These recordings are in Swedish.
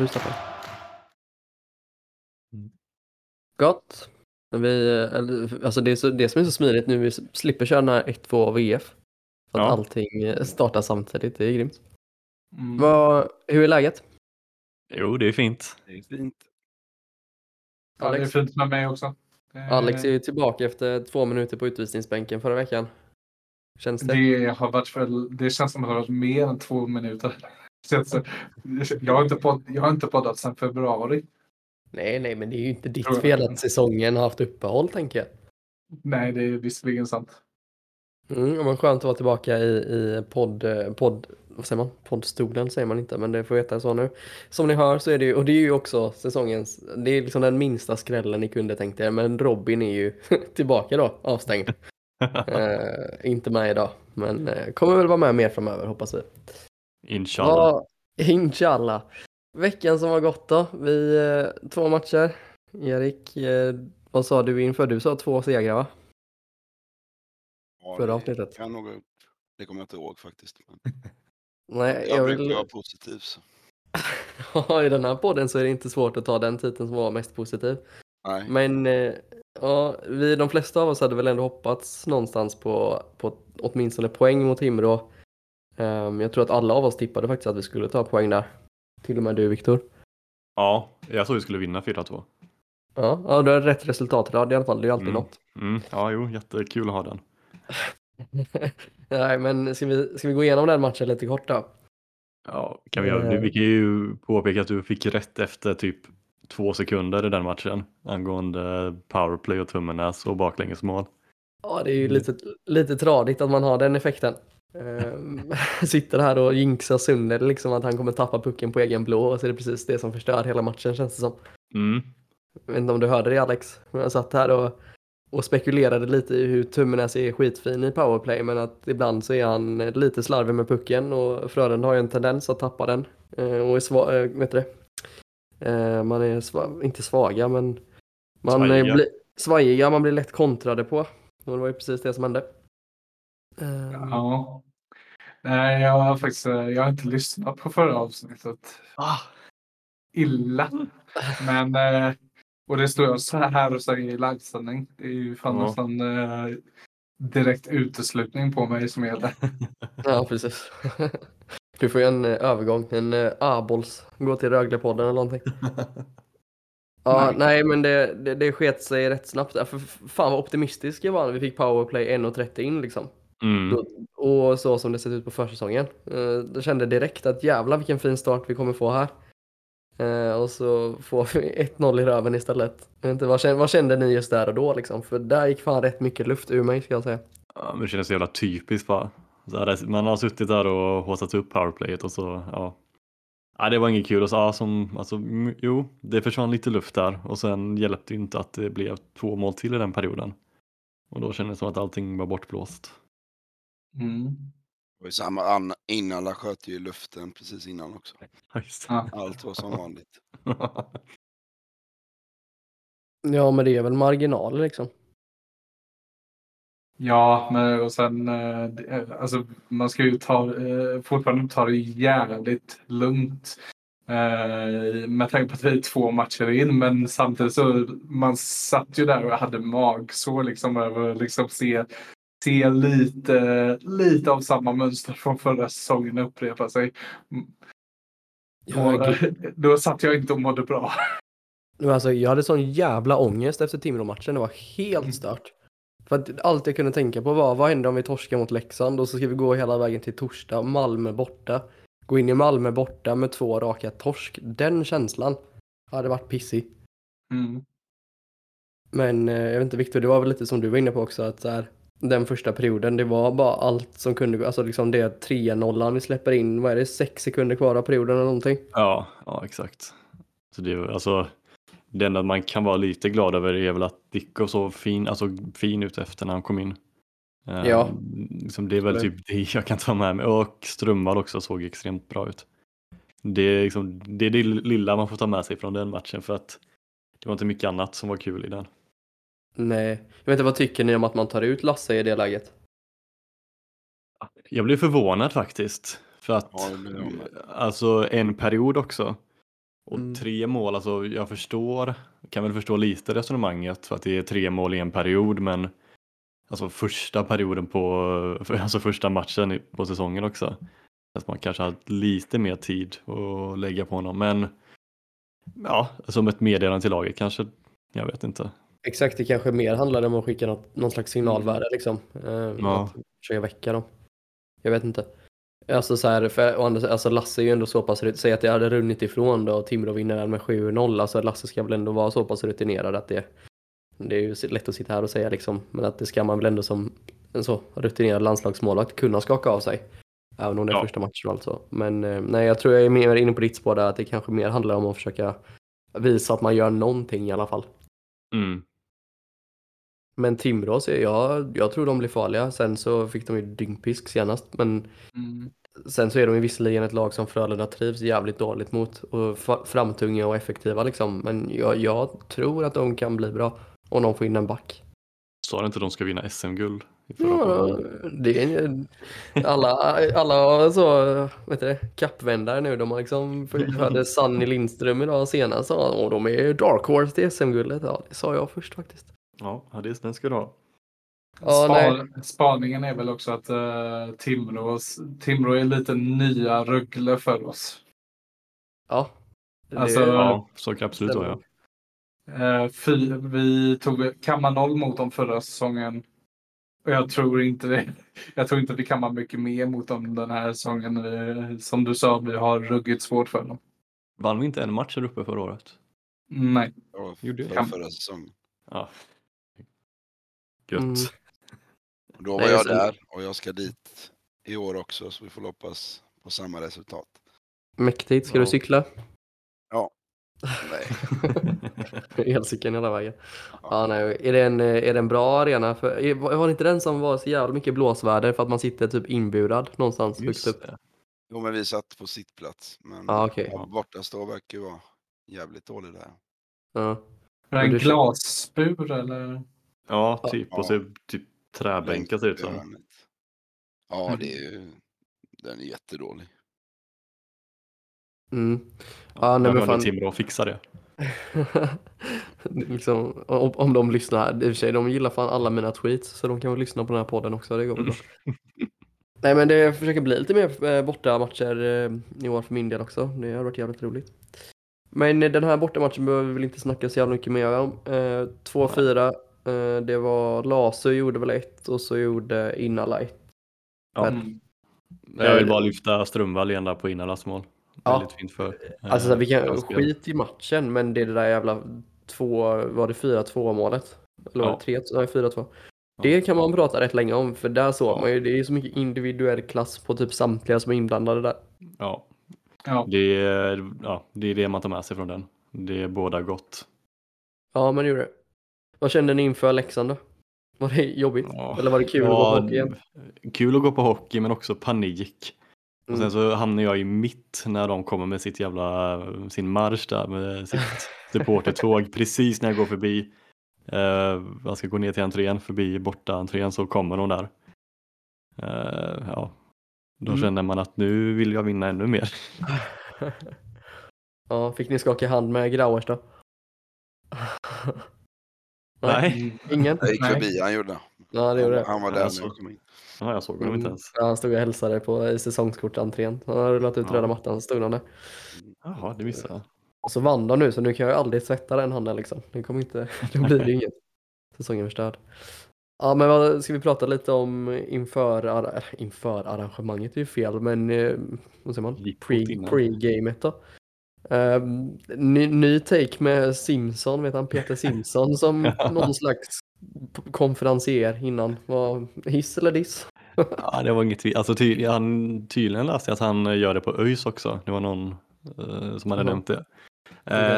lyssna på. Gott. Alltså det är så, det som är så smidigt nu, vi slipper köra 1-2 av EF. För att allting startar samtidigt, det är grymt. Hur är läget? Jo, det är fint. Det är fint. Alex. Ja, det är fint med mig också. Alex är tillbaka efter 2 minuter på utvisningsbänken förra veckan. Känns det? Det känns som att det har varit mer än 2 minuter. Jag har inte poddat sedan februari. Nej, men det är ju inte ditt fel att säsongen har haft uppehåll, tänker jag. Nej, det är visserligen sant. Men skönt att vara tillbaka i podd. Vad säger man? Poddstolen säger man inte, men det får jag veta så nu. Som ni hör så är det ju, och det är ju också säsongens, det är liksom den minsta skrällen ni kunde tänka er, men Robin är ju tillbaka då, avstängd. Inte med idag, men kommer väl vara med mer framöver, hoppas vi. Inshallah. Ja, inshallah. Veckan som har gått då, vi 2 matcher. Erik, vad sa du inför? Du sa 2 segrar, va? Ja, förra avsnittet. Det kommer jag inte ihåg faktiskt. Men... Nej, jag brukar vara positiv så. Ja, i den här podden så är det inte svårt att ta den titeln som var mest positiv. Nej. Men ja, de flesta av oss hade väl ändå hoppats någonstans på åtminstone poäng mot Timrå. Jag tror att alla av oss tippade faktiskt att vi skulle ta poäng där. Till och med du, Victor. Ja, jag tror vi skulle vinna 4-2. Ja, du har rätt resultat idag i alla fall, det är alltid något. Ja, jo, jättekul att ha den. Nej, men ska vi gå igenom den matchen lite kort då? Ja, kan vi göra. Vi kan ju påpeka att du fick rätt efter typ 2 sekunder i den matchen. Angående powerplay och Tummenäs och baklängesmål. Ja, det är ju lite tradigt att man har den effekten. Sitter här och jinxar sönder liksom att han kommer tappa pucken på egen blå. Och så är det precis det som förstör hela matchen, känns det som. Jag vet inte om du hörde det, Alex. Men jag satt här och spekulerade lite i hur Tummenäs är skitfin i powerplay, men att ibland så är han lite slarvig med pucken och Frölunda har ju en tendens att tappa den och är man är inte svaga, men man blir svajiga, man blir lätt kontrade på, och det var ju precis det som hände. Ja. Nej, jag har inte lyssnat på förra avsnittet. Illa. Men och det står jag så här och säger i livesändning. Det är ju fan nästan direkt uteslutning på mig som gäller. Ja, precis. Du får ju en övergång. En A-bolls. Gå till Rögle-podden eller någonting. Ja, nej, men det sket sig rätt snabbt. För fan vad optimistisk jag var när vi fick powerplay 1:30 in liksom. Och så som det sett ut på försäsongen. Jag kände direkt att jävla vilken fin start vi kommer få här. Och så får vi 1-0 i röven istället. Vad kände ni just där och då liksom? För där gick fan rätt mycket luft ur mig, ska jag säga. Ja, men det kändes så jävla typiskt bara. Man har suttit där och håsat upp powerplayet och så, ja. Ja, det var inget kul. Och så, det försvann lite luft där. Och sen hjälpte inte att det blev 2 mål till i den perioden. Och då kändes det som att allting var bortblåst. Och samma Innala sköt ju luften precis innan också. Allt var som vanligt. Ja, men det är väl marginaler liksom. Ja, men och sen alltså man ska ju fortfarande ta det jävligt lugnt. Med tanke på att vi 2 matcher in, men samtidigt så man satt ju där och hade magsår liksom över liksom se lite av samma mönster från förra säsongen upprepa sig. Då satt jag inte och mådde bra. Alltså, jag hade sån jävla ångest efter Timrå-matchen. Det var helt stört. För att allt jag kunde tänka på var, vad händer om vi torskar mot Leksand? Och så ska vi gå hela vägen till torsdag, Malmö borta. Gå in i Malmö borta med 2 raka torsk. Den känslan hade varit pissig. Men jag vet inte, Victor, det var väl lite som du var inne på också, att så här, den första perioden, det var bara allt som kunde gå. Alltså liksom det 3-0 vi släpper in. Vad är det? 6 sekunder kvar av perioden eller någonting? Ja, exakt. Så det är alltså... Det enda man kan vara lite glad över är väl att Dick och så fin ut efter när han kom in. Ja. Liksom det är väl typ det jag kan ta med mig. Och Strömwall också såg extremt bra ut. Det är, liksom, det är det lilla man får ta med sig från den matchen, för att det var inte mycket annat som var kul i den. Nej. Jag vet inte, vad tycker ni om att man tar ut Lasse i det läget? Jag blev förvånad faktiskt. För att, alltså en period också. Och 3 mål, alltså jag förstår, kan väl förstå lite resonemanget för att det är 3 mål i en period, men alltså första perioden alltså första matchen på säsongen också. Att man kanske har lite mer tid att lägga på honom, men ja, som ett meddelande till laget kanske, jag vet inte. Exakt, det kanske mer handlar om att skicka någon slags signalvärde liksom. Att försöka väcka dem. Jag vet inte. Alltså så här, Lasse är ju ändå så pass, säg att jag hade runnit ifrån då och Timrå vinner med 7-0, alltså Lasse ska väl ändå vara så pass rutinerad att det är ju lätt att sitta här och säga liksom, men att det ska man väl ändå som en så rutinerad landslagsmålvakt kunna skaka av sig. Även om det är första matchen alltså. Men nej, jag tror jag är mer inne på ditt spår där, att det kanske mer handlar om att försöka visa att man gör någonting i alla fall. Mm. Men Timrå, jag tror de blir farliga. Sen så fick de ju dyngpisk senast. Men sen så är de ju visserligen ett lag som Frölunda trivs jävligt dåligt mot. Och framtunga och effektiva liksom. Men jag tror att de kan bli bra om de får in en back. Sa det inte de ska vinna SM-guld? Ja, det är alla så, vet du, kappvändare nu. De har liksom hade Sanny Lindström idag senast och de är dark horse till SM-guldet. Ja, det sa jag först faktiskt. Ja, den ska du ha. Spaningen är väl också att Timrå är lite nya Rögle för oss. Ja. Alltså, så kan absolut vara, ja. Vi tog kamma 0 mot dem förra säsongen. Och jag tror inte vi kammar mycket mer mot dem den här säsongen. Som du sa, vi har ruggigt svårt för dem. Vann vi inte en match där uppe förra året? Nej. Ja, förra säsongen. Ja. Gött. Då var jag där och jag ska dit i år också, så vi får hoppas på samma resultat. Mäktigt, ska du cykla? Ja. Nej. Elcykeln hela vägen. Ja, nej. Är det en bra arena? Var det inte den som var så jävla mycket blåsväder för att man sitter typ inburad någonstans högt upp? Jo, men vi satt på sittplats. Men bortastå verkar ju vara jävligt dålig där. Ja. Är det en glasbur eller? Ja, typ. Ja. Och så typ träbänkar ser ut som. Ja, det är ju... Den är jättedålig. Ja, nej, men fan... Timrå fixar det. Liksom, om de lyssnar, i och för sig, de gillar fan alla mina tweets, så de kan väl lyssna på den här podden också, det går bra. Nej, men det försöker bli lite mer borta matcher i år för min del också. Det har varit jävligt roligt. Men den här bortamatchen behöver vi väl inte snacka så jävla mycket mer om. 2-4, det var Lasse gjorde väl ett och så gjorde Innala ett. Ja. Jag vill bara lyfta Strömwall igen där på Innalas mål. Väldigt fint för. Alltså så här, vi kan skit i matchen, men det är det där jävla 4-2 målet. Eller var det 4-2. Det kan man prata rätt länge om, för där såg man ju, det är så mycket individuell klass på typ samtliga som är inblandade där. Ja. Ja. Det är det man tar med sig från den. Det är båda gott. Ja, men det gjorde det. Vad kände ni inför Leksand då? Var det jobbigt? Eller var det kul att gå på hockey igen? Kul att gå på hockey, men också panik. Och sen så hamnar jag i mitt när de kommer med sitt jävla, sin marsch där med sitt supportertåg. Precis när jag går förbi, jag ska gå ner till entrén, förbi borta entrén, så kommer de där. Då känner man att nu vill jag vinna ännu mer. Ja, fick ni skaka hand med Grauers då? Nej. Ingen? Jag gick förbi, han gjorde. Ja, det gjorde det. Han var där när jag kom in. Ja, jag såg honom inte ens. Ja, han stod och hälsade på säsongskortentrén. Han har rullat ut röda mattan, så stod han där. Jaha, det missade jag. Och så vann de nu, så nu kan jag aldrig svätta den handen liksom. Det kommer inte, då blir det inget. Säsongen förstörd. Ja, men ska vi prata lite om inför arrangemanget? Det är ju fel, men vad säger man? Pre-gamet då. Ny take med Simpson, vet han, Peter Simpson som någon slags konferenser innan. Var hiss eller diss? Ja, det var inget. Alltså tydligen läste jag att han gör det på ÖIS också. Det var någon som hade nämnt det.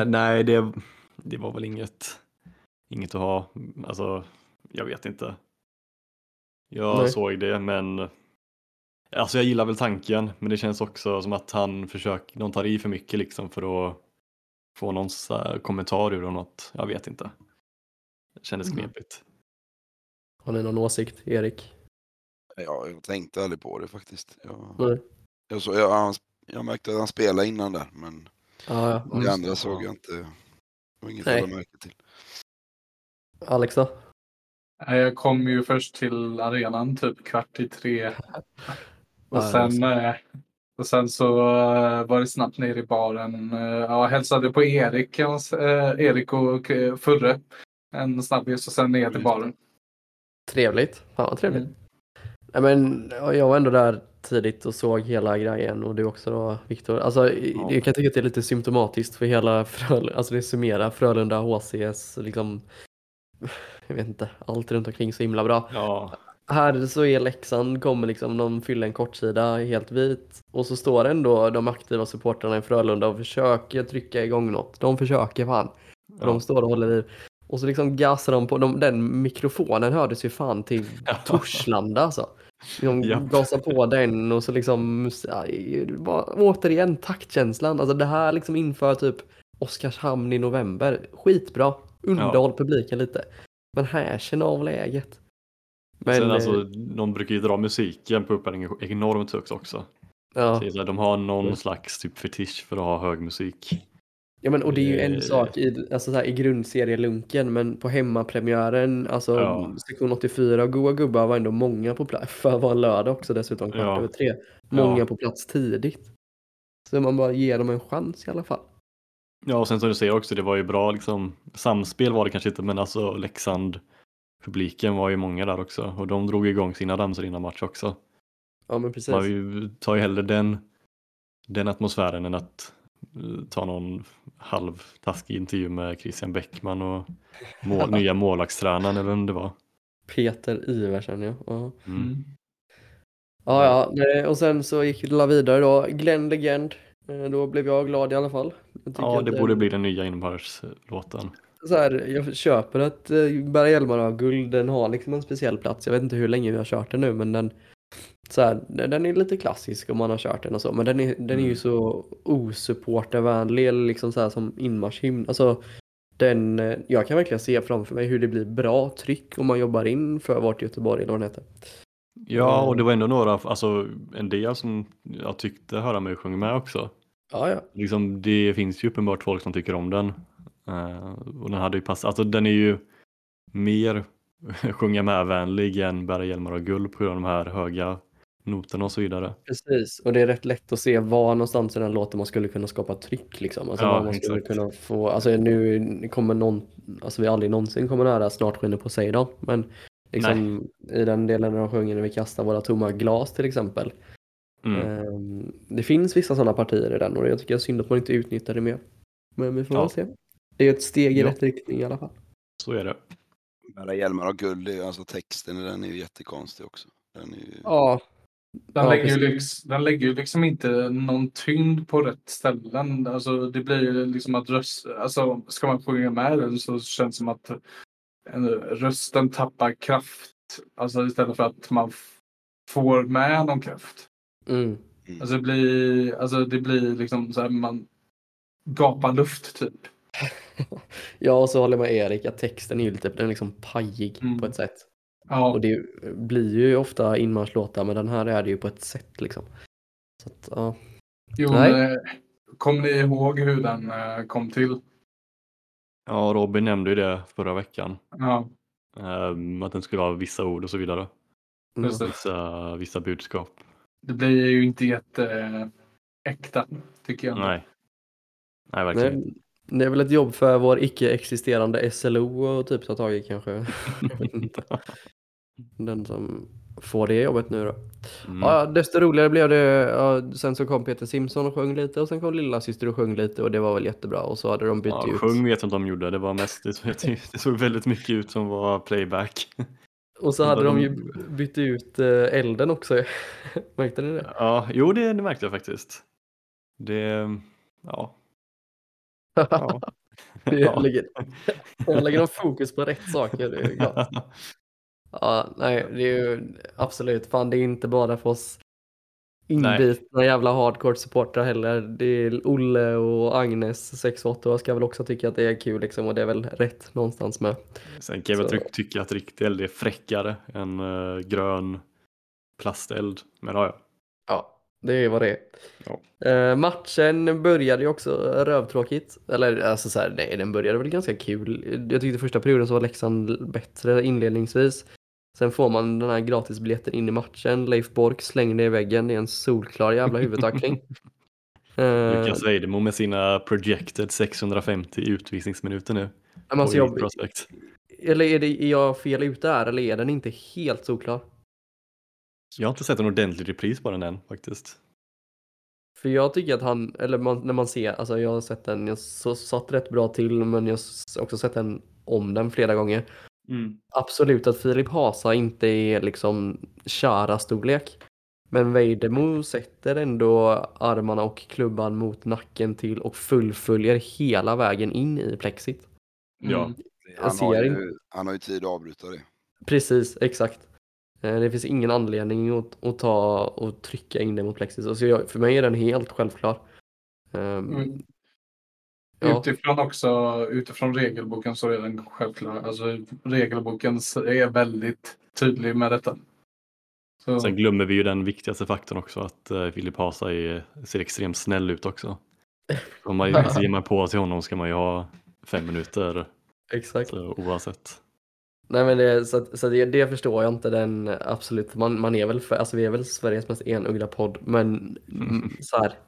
Nej, det var väl inget att ha. Alltså, jag vet inte. Jag såg det, men alltså jag gillar väl tanken, men det känns också som att han försöker, de tar i för mycket liksom för att få någon kommentar ur något. Jag vet inte. Det kändes knepigt. Har ni någon åsikt, Erik? Ja, jag tänkte aldrig på det faktiskt. Jag märkte att han spelade innan där, men Ja, ja. Det andra såg jag inte. Det var inget att märka till. Alex då? Jag kom ju först till arenan typ 2:45. Och sen så var det snabbt ner i baren. Jag hälsade på Erik och Furre. En snabbis och sen ner till baren. Trevligt. Fan vad trevligt. Mm. Nej, men jag var ändå där tidigt och såg hela grejen. Och du också då, Victor. Alltså, ja. Jag kan tycka att det är lite symptomatiskt för hela Frölunda. Alltså det summerar Frölunda, HCS, liksom... Jag vet inte, allt runt omkring så himla bra. Ja. Här så är Leksand, kommer liksom, de fyller en kortsida helt vit. Och så står ändå de aktiva supportrarna i Frölunda och försöker trycka igång något. De försöker fan. Ja. De står och håller i. Och så liksom gasar de på, den mikrofonen hördes ju fan till Torslanda alltså. De gasar på den och så liksom, bara, återigen taktkänslan. Alltså det här liksom inför typ Oskarshamn i november. Skitbra. Underhåll publiken lite. Men här känner av läget. Men, sen alltså, de brukar ju dra musiken på uppvärmning enormt högt också. Ja. Så de har någon slags typ fetisch för att ha hög musik. Ja, men och det är ju en sak i, alltså, så här, i grundserielunken, men på hemmapremiären, alltså sektion 84 och goa gubbar var ändå många på plats. För var en lördag också dessutom, kvart över tre. Många på plats tidigt. Så man bara ger dem en chans i alla fall. Ja, och sen som du säger också, det var ju bra liksom, samspel var det kanske inte, men alltså Leksand-publiken var ju många där också. Och de drog igång sina ramser innan match också. Ja, men precis. Man tar ju hellre den atmosfären än att ta någon halvtaskig intervju med Christian Bäckman och nya målvaktstränaren eller vem det var. Peter Iversen, ja. Mm. Ja, och sen så gick det vidare då. Glenn Legend. Då blev jag glad i alla fall. Ja, det borde bli den nya inomhörslåten. Så här, jag köper att Berg Hjelmar har guld. Den har liksom en speciell plats. Jag vet inte hur länge vi har kört den nu, men den är lite klassisk om man har kört den och så. Men den är ju så osupportervänlig, liksom så här som inmarschhymn. Alltså, jag kan verkligen se framför mig hur det blir bra tryck om man jobbar in för vart Göteborg eller vad den heter. Ja, och det var ändå några, alltså en del som jag tyckte höra mig sjunga med också. Ja, ja. Liksom, det finns ju uppenbart folk som tycker om den. Och den hade ju passat, alltså den är ju mer sjunga med-vänlig än Berg, Hjelmar och Guld på grund av de här höga noterna och så vidare. Precis, och det är rätt lätt att se var någonstans i den låten man skulle kunna skapa tryck liksom. Alltså, man skulle kunna få, alltså nu kommer vi aldrig någonsin kommer nära snart skiner på sig då, men liksom, i den delen när de sjunger när vi kastar våra tomma glas till exempel. Det finns vissa sådana partier i den, och jag tycker det är synd att man inte utnyttjar det mer. Men vi får väl se. Det är ett steg i rätt riktning i alla fall. Så är det. Berg, Hjelmar och Guld, alltså texten i den är ju jättekonstig också. Den är ju... Ja. Den lägger ju liksom inte någon tyngd på rätt ställen. Alltså det blir liksom att alltså ska man sjunga med den så känns det som att rösten tappar kraft, alltså istället för att man får med någon kraft. Alltså det blir liksom så här, man gapar luft typ. Ja, och så håller jag med Erik att texten är ju lite, den är liksom pajig på ett sätt. Ja. Och det blir ju ofta inmarschlåtar, men den här är det ju på ett sätt liksom. Så att, ja. Jo, men, kommer ni ihåg hur den kom till? Ja, Robin nämnde ju det förra veckan. Ja. Att den skulle ha vissa ord och så vidare. Vissa budskap. Det blir ju inte jätteäkta, tycker jag. Nej, verkligen. Men det är väl ett jobb för vår icke-existerande SLO och typ ta tag i kanske. Den som får det jobbet nu då. Ja, desto roligare blev det. Ja, sen så kom Peter Simpson och sjöng lite, och sen kom lilla syster och sjöng lite, och det var väl jättebra. Och så hade de bytt ut. Sjung vet inte om de gjorde. Det var mest, det såg väldigt mycket ut som var playback. Och så hade de ju bytt ut elden också. Märkte ni det? Ja, jo det märkte jag faktiskt. Ja. Lägger de fokus på rätt saker. Det är gott. Ja, nej, det är ju absolut, fan det är inte bara för oss inbitna jävla hardcore-supportrar heller. Det är Olle och Agnes 68 och jag ska väl också tycka att det är kul liksom, och det är väl rätt någonstans med. Sen kan jag väl tycka att riktig eld är fräckare än grön plasteld, men ja. Ja, Det är vad det är. Ja. Matchen började ju också rövtråkigt. Eller alltså så här, nej, den började väl ganska kul. Jag tyckte första perioden så var Leksand bättre inledningsvis. Sen får man den här gratisbiljetten in i matchen. Leif Bork slängde i väggen. Det är en solklar jävla huvudtackling. Lukas Weidemo med sina projected 650 utvisningsminuter nu. Alltså eller är jag fel ute här? Eller är den inte helt solklar? Jag har inte sett en ordentlig repris på den än, faktiskt. För jag tycker att han, eller när man ser, alltså jag har sett den, jag satt rätt bra till, men jag har också sett den om den flera gånger. Mm. Absolut att Filip Hasa inte är liksom kära storlek. Men Weidemo sätter ändå armarna och klubban mot nacken till och fullföljer hela vägen in i plexit. Mm. Ja. Han har ju tid att avbryta det. Precis, exakt. Det finns ingen anledning att ta och trycka in det mot plexit. Alltså för mig är den helt självklar. Ja. Utifrån regelboken så är den självklar. Alltså regelboken är väldigt tydlig med detta. Så. Sen glömmer vi ju den viktigaste faktorn också, att Filip Hasa ser extremt snäll ut också. Om man ger man på till honom ska man ju ha 5 minuter. Exakt. Så, oavsett. Nej, men det förstår jag inte, den absolut. Man är väl för, alltså vi är väl Sveriges mest enögda podd, men så här,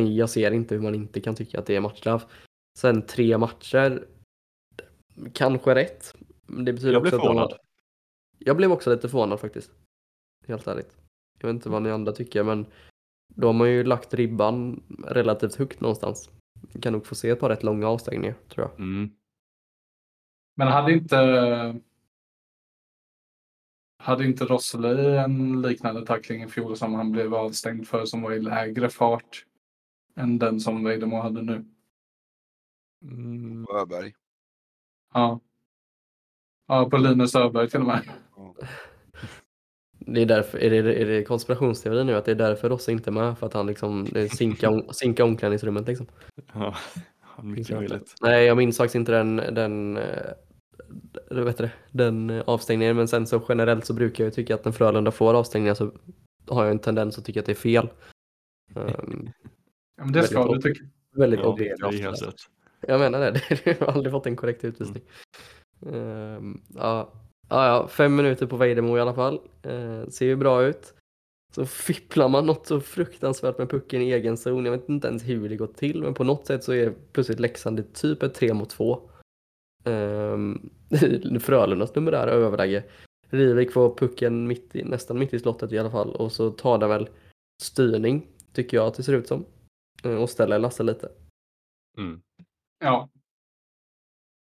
jag ser inte hur man inte kan tycka att det är matchstraff. Sen 3 matcher kanske rätt. Det betyder jag också blev förvånad. Jag blev också lite förvånad faktiskt. Helt ärligt. Jag vet inte vad ni andra tycker, men då har man ju lagt ribban relativt högt någonstans. Vi kan nog få se ett par rätt långa avstängningar, tror jag. Mm. Men hade inte Rosseley en liknande tackling i fjol som han blev avstängd för, som var i lägre fart än den som Weidemo hade nu? Öberg. Ja, på Linus Öberg till och med. Ja. Det är därför, är det konspirationsteori nu att det är därför Rosse inte är med, för att han liksom sinka omklädningsrummet liksom. Ja, han mycket möjligt. Nej, jag minns faktiskt inte den avstängningen, men sen så generellt så brukar jag tycka att när Frölunda får avstängningar så har jag en tendens att tycka att det är fel. Ja, men det ska du tycka. Väldigt obvious. Jag menar det, jag har aldrig fått en korrekt utvisning. Ja, 5 minuter på Weidemo i alla fall. Ser ju bra ut. Så fipplar man något så fruktansvärt med pucken i egen zon. Jag vet inte ens hur det går till, men på något sätt så är plötsligt Leksand typ ett 3-2. Frölundas nummer där överläge. Rivik får pucken nästan mitt i slottet i alla fall. Och så tar den väl styrning, tycker jag att det ser ut som. Och ställer Lasse lite. Mm. Ja.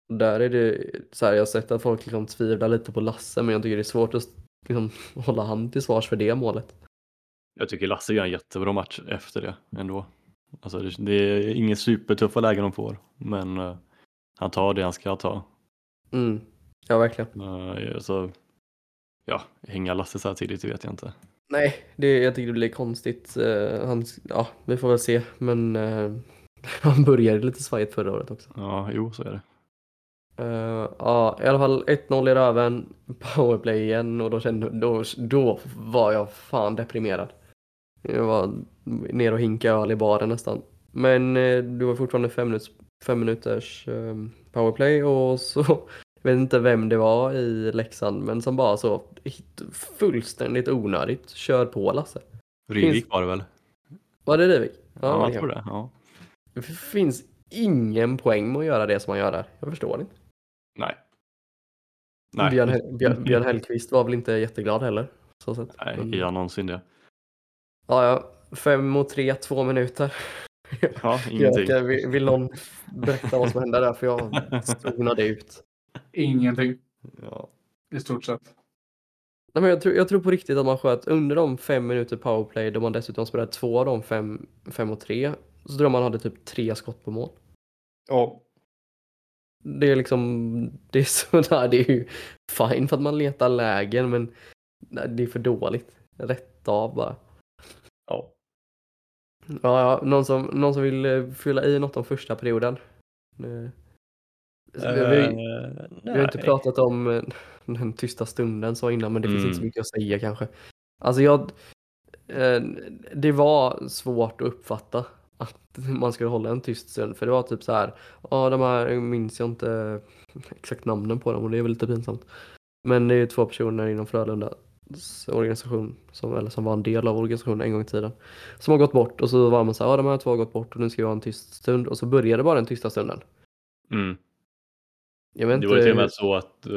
Där är det så här, jag har sett att folk liksom tvivlar lite på Lasse, men jag tycker det är svårt att liksom hålla hand till svars för det målet. Jag tycker Lasse gör en jättebra match efter det ändå. Alltså det är inga supertuffa lägen de får, men han tar det han ska ta. Mm. Ja, verkligen. Så ja, hänga Lasse så här tidigt vet jag inte. Nej, jag tycker det blir konstigt. Vi får väl se, men han började lite svajigt förra året också. Ja, jo, så är det. I alla fall 1-0 i röven, powerplay igen, och då var jag fan deprimerad. Jag var ner och hinkade öl i baren nästan. Men det var fortfarande 5 minuters powerplay, och så jag vet inte vem det var i Leksand, men som bara så fullständigt onödigt kör på Lasse. Rivik var det väl? Var det Rivik? Ja, jag tror det. Ja. Det finns ingen poäng med att göra det som man gör där. Jag förstår inte. Nej. Björn Hellqvist var väl inte jätteglad heller. Så sett. Nej, jag någonsin det. Ja. 5-3, 2 minuter. Ja, ingenting. Vill någon berätta vad som hände där? För jag stonade ut. Ingenting. Ja. I stort sett. Nej, men jag tror på riktigt att man sköt under de 5 minuter powerplay, då man dessutom spelade 2 av de 5 och 3. Så tror man hade typ 3 skott på mål. Ja. Det är liksom, det är sådär, det är ju fine för att man letar lägen, men det är för dåligt. Rätt av bara. Ja. Ja, någon som vill fylla i något om första perioden? Vi har inte pratat om den tysta stunden så innan, men det finns inte så mycket att säga kanske. Alltså det var svårt att uppfatta att man skulle hålla en tyst stund. För det var typ så här, ja, de här minns jag inte exakt namnen på dem och det är väl lite pinsamt. Men det är ju två personer inom Frölundas organisation, som var en del av organisationen en gång i tiden, som har gått bort. Och så var man så här, ja, de här två har gått bort och nu ska vi ha en tyst stund. Och så började bara den tysta stunden. Mm. Jag vet inte, det var ju till och med så att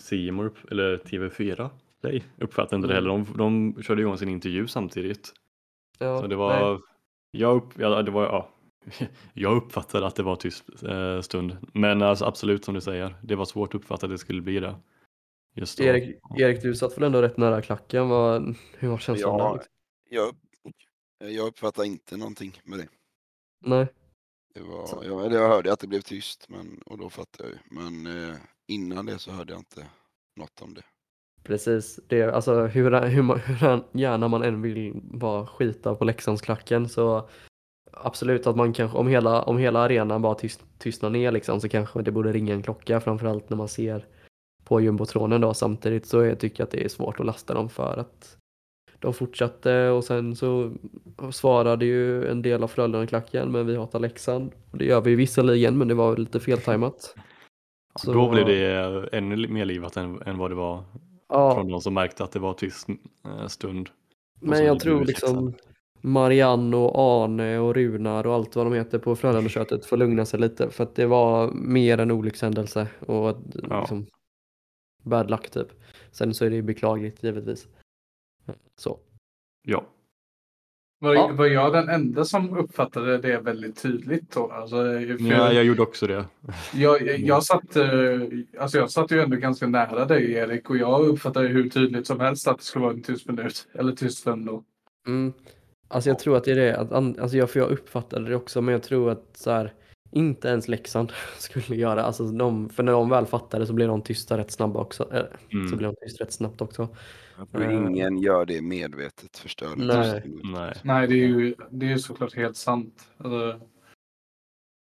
Simor eller TV4, nej, uppfattade inte det heller. De körde igång sin intervju samtidigt. Ja, så det var... Jag uppfattade att det var tyst stund. Men alltså, absolut som du säger, det var svårt att uppfatta att det skulle bli det. Just då. Erik, du satt väl ändå rätt nära klacken. Hur var känslan där? Liksom? Jag uppfattade inte någonting med det. Nej. Jag hörde att det blev tyst, och då fattade jag ju. Men innan det så hörde jag inte något om det. Precis, alltså hur gärna man än vill bara skita på Leksandsklacken, så absolut att man kanske, om hela arenan bara tystnar ner liksom, så kanske det borde ringa en klocka, framförallt när man ser på jumbotronen då samtidigt. Så jag tycker att det är svårt att lasta dem för att de fortsatte, och sen så svarade ju en del av Frölunda-klacken, men vi hatar Leksand, och det gör vi ju visserligen, men det var lite feltajmat. Så... Då blev det ännu mer livat än vad det var från de som märkte att det var tyst stund. Men jag tror liksom Marianne och Arne och Runar och allt vad de heter på Frölunda-köttet får lugna sig lite, för att det var mer en olyckshändelse och liksom bad luck typ. Sen så är det ju beklagligt givetvis. Så. Ja. Var jag den enda som uppfattade det väldigt tydligt då? Jag gjorde också det. Jag satt ju ändå ganska nära dig, Erik, och jag uppfattade hur tydligt som helst att det skulle vara en tyst minut eller tyst stund då. Mm. Alltså jag tror att det är det. Jag uppfattade det också, men jag tror att så här, inte ens Leksand skulle göra. Alltså för när de väl fattade så blev de tysta rätt snabbt också. Så blev de tyst rätt snabbt också. Ingen gör det medvetet, förstör det. Nej, det är ju såklart helt sant. Alltså...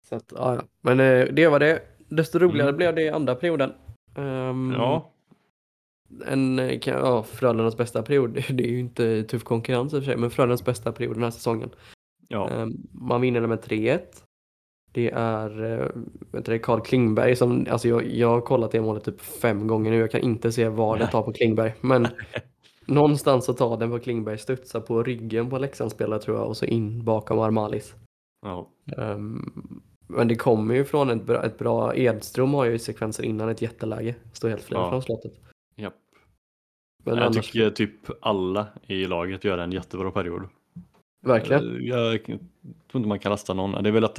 Så att, ja. Men det var det. Desto roligare blev det i andra perioden. Frölundas bästa period. Det är ju inte tuff konkurrens i och för sig, men Frölundas bästa period den här säsongen. Ja. Man vinner med 3-1. Det är Carl Klingberg som, alltså jag har kollat det målet typ 5 gånger nu. Jag kan inte se var det tar på Klingberg. Men någonstans så tar den på Klingberg, studsar på ryggen på Leksandsspelare tror jag. Och så in bakom Armalis. Men det kommer ju från ett bra Edström har ju sekvenser innan ett jätteläge. Står helt fri från slottet. Japp. Men jag tycker typ alla i laget gör en jättebra period. Verkligen. Jag tror inte man kan lasta någon. Det är väl att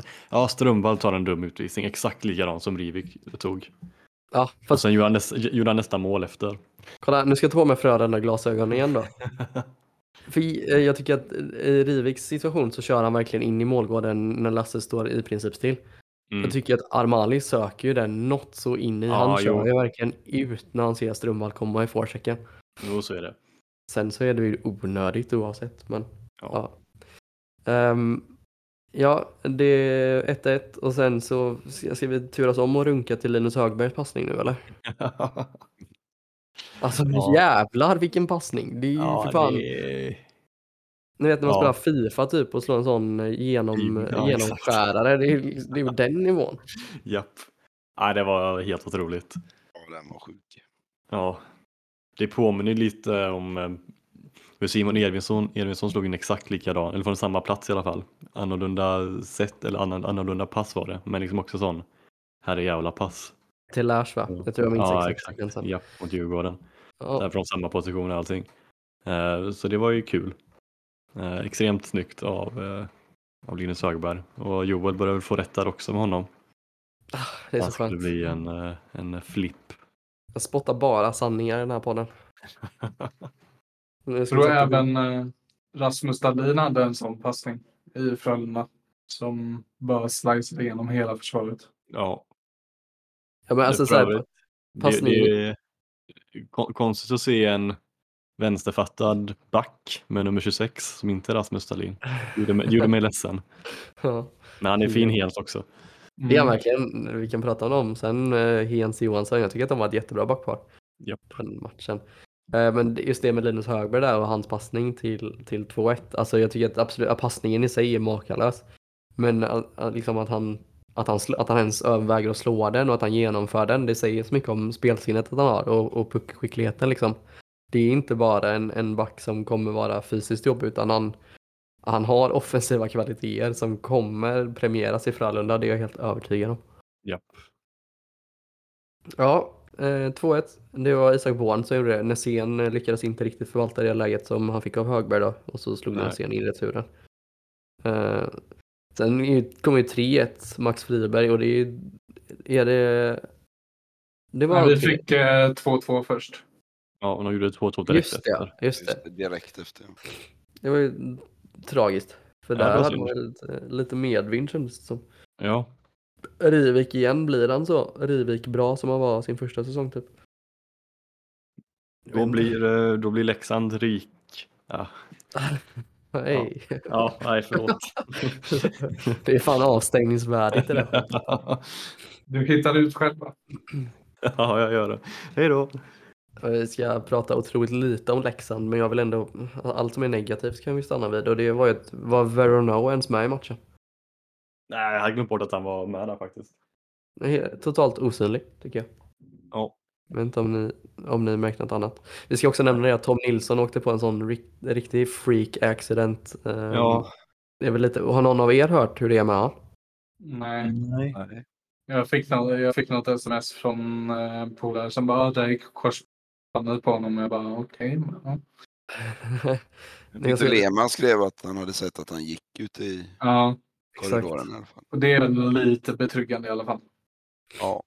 Strömwall tar en dum utvisning, exakt likadan som Rivik tog. Ja, fast... Och sen gjorde han nästa mål efter. Kolla, nu ska jag ta med Frölunda glasögonen igen då. För jag tycker att i Riviks situation så kör han verkligen in i målgården när Lasse står i princip still. Jag tycker att Armali söker ju den något så in i. Han kör ju verkligen ut när han ser Strömwall komma i forechecken. Jo, så är det. Sen så är det ju onödigt oavsett, men ja. Det är 1-1 och sen så ska vi turas om och runka till Linus Högbergs passning nu, eller? Alltså jävlar vilken passning. Det är ju för fan. Ni vet när man spelar FIFA typ och slår en sån genomskärare. Det är ju den nivån. Japp. Nej, det var helt otroligt. Ja, den var sjuk. Ja. Det påminner lite om Simon Edvinsson slog in exakt likadan, eller från samma plats i alla fall. Annorlunda sätt, eller annorlunda pass var det. Men liksom också sån, här är jävla pass. Till Lars, va? Jag tror jag minns exakt. Ja, mot Djurgården. Där från samma position och allting. Så det var ju kul. Extremt snyggt av Linus Högberg. Och Joel började väl få rätt där också med honom. Det är så skönt. Det blir en flipp. Jag spottar bara sanningar i den här podden. Jag tror även Rasmus Dahlin hade en sån passning i Frölunda som bara sliceade igenom hela försvaret. Ja men alltså såhär passning. Det är konstigt att se en vänsterfattad back med nummer 26 som inte är Rasmus Dahlin. Gjorde mig ledsen. Men han är fin helt också. Det är verkligen, vi kan prata om dem. Sen Hens Johansson, jag tycker att de var ett jättebra backpar. Japp. Den matchen. Men just det med Linus Högberg där och hans passning till 2-1. Alltså jag tycker att absolut, passningen i sig är makalös. Men liksom att han ens överväger att slå den och att han genomför den, det säger så mycket om spelsinnet att han har och puckskickligheten liksom. Det är inte bara en back som kommer vara fysiskt jobb, utan han har offensiva kvaliteter som kommer premieras i Frölunda, det är jag helt övertygad om. Japp. Ja, 2-1. Det var Isak Born som gjorde det. Nässén lyckades inte riktigt förvalta det läget som han fick av Högberg då, och så slog Nässén in returen. Sen kommer ju 3-1 Max Friberg, och det är det... det var vi fick 2-2 först. Ja, och de gjorde 2-2 direkt efter. Just det. Direkt efter. Det var ju tragiskt. För där hade man lite medvind, kändes det som. Ja. Rivik igen blir han så. Rivik bra som han var sin första säsong typ. Då blir Leksand rik. Ja. Nej. Ja, nej förlåt. Det är fan avstängningsvärdigt det där. Du hittar ut själva. Ja, jag gör det. Hej då. Vi ska prata otroligt lite om Leksand, men jag vill ändå, allt som är negativt kan vi stanna vid, och det var ju var Verono ens med i matchen? Nej, jag hade glömt bort att han var med där faktiskt. Totalt osynlig tycker jag. Ja. Jag vet inte om ni märkt något annat. Vi ska också nämna att Tom Nilsson åkte på en sån riktig freak accident. Ja. Det är väl lite, har någon av er hört hur det är med han? Nej. Jag fick något sms från polare som bara, det gick korsbandet på honom, och jag bara okej. Peter Lehmann skrev att han hade sett att han gick ut i korridoren exakt. I alla fall. Och det är lite betryggande i alla fall. Ja.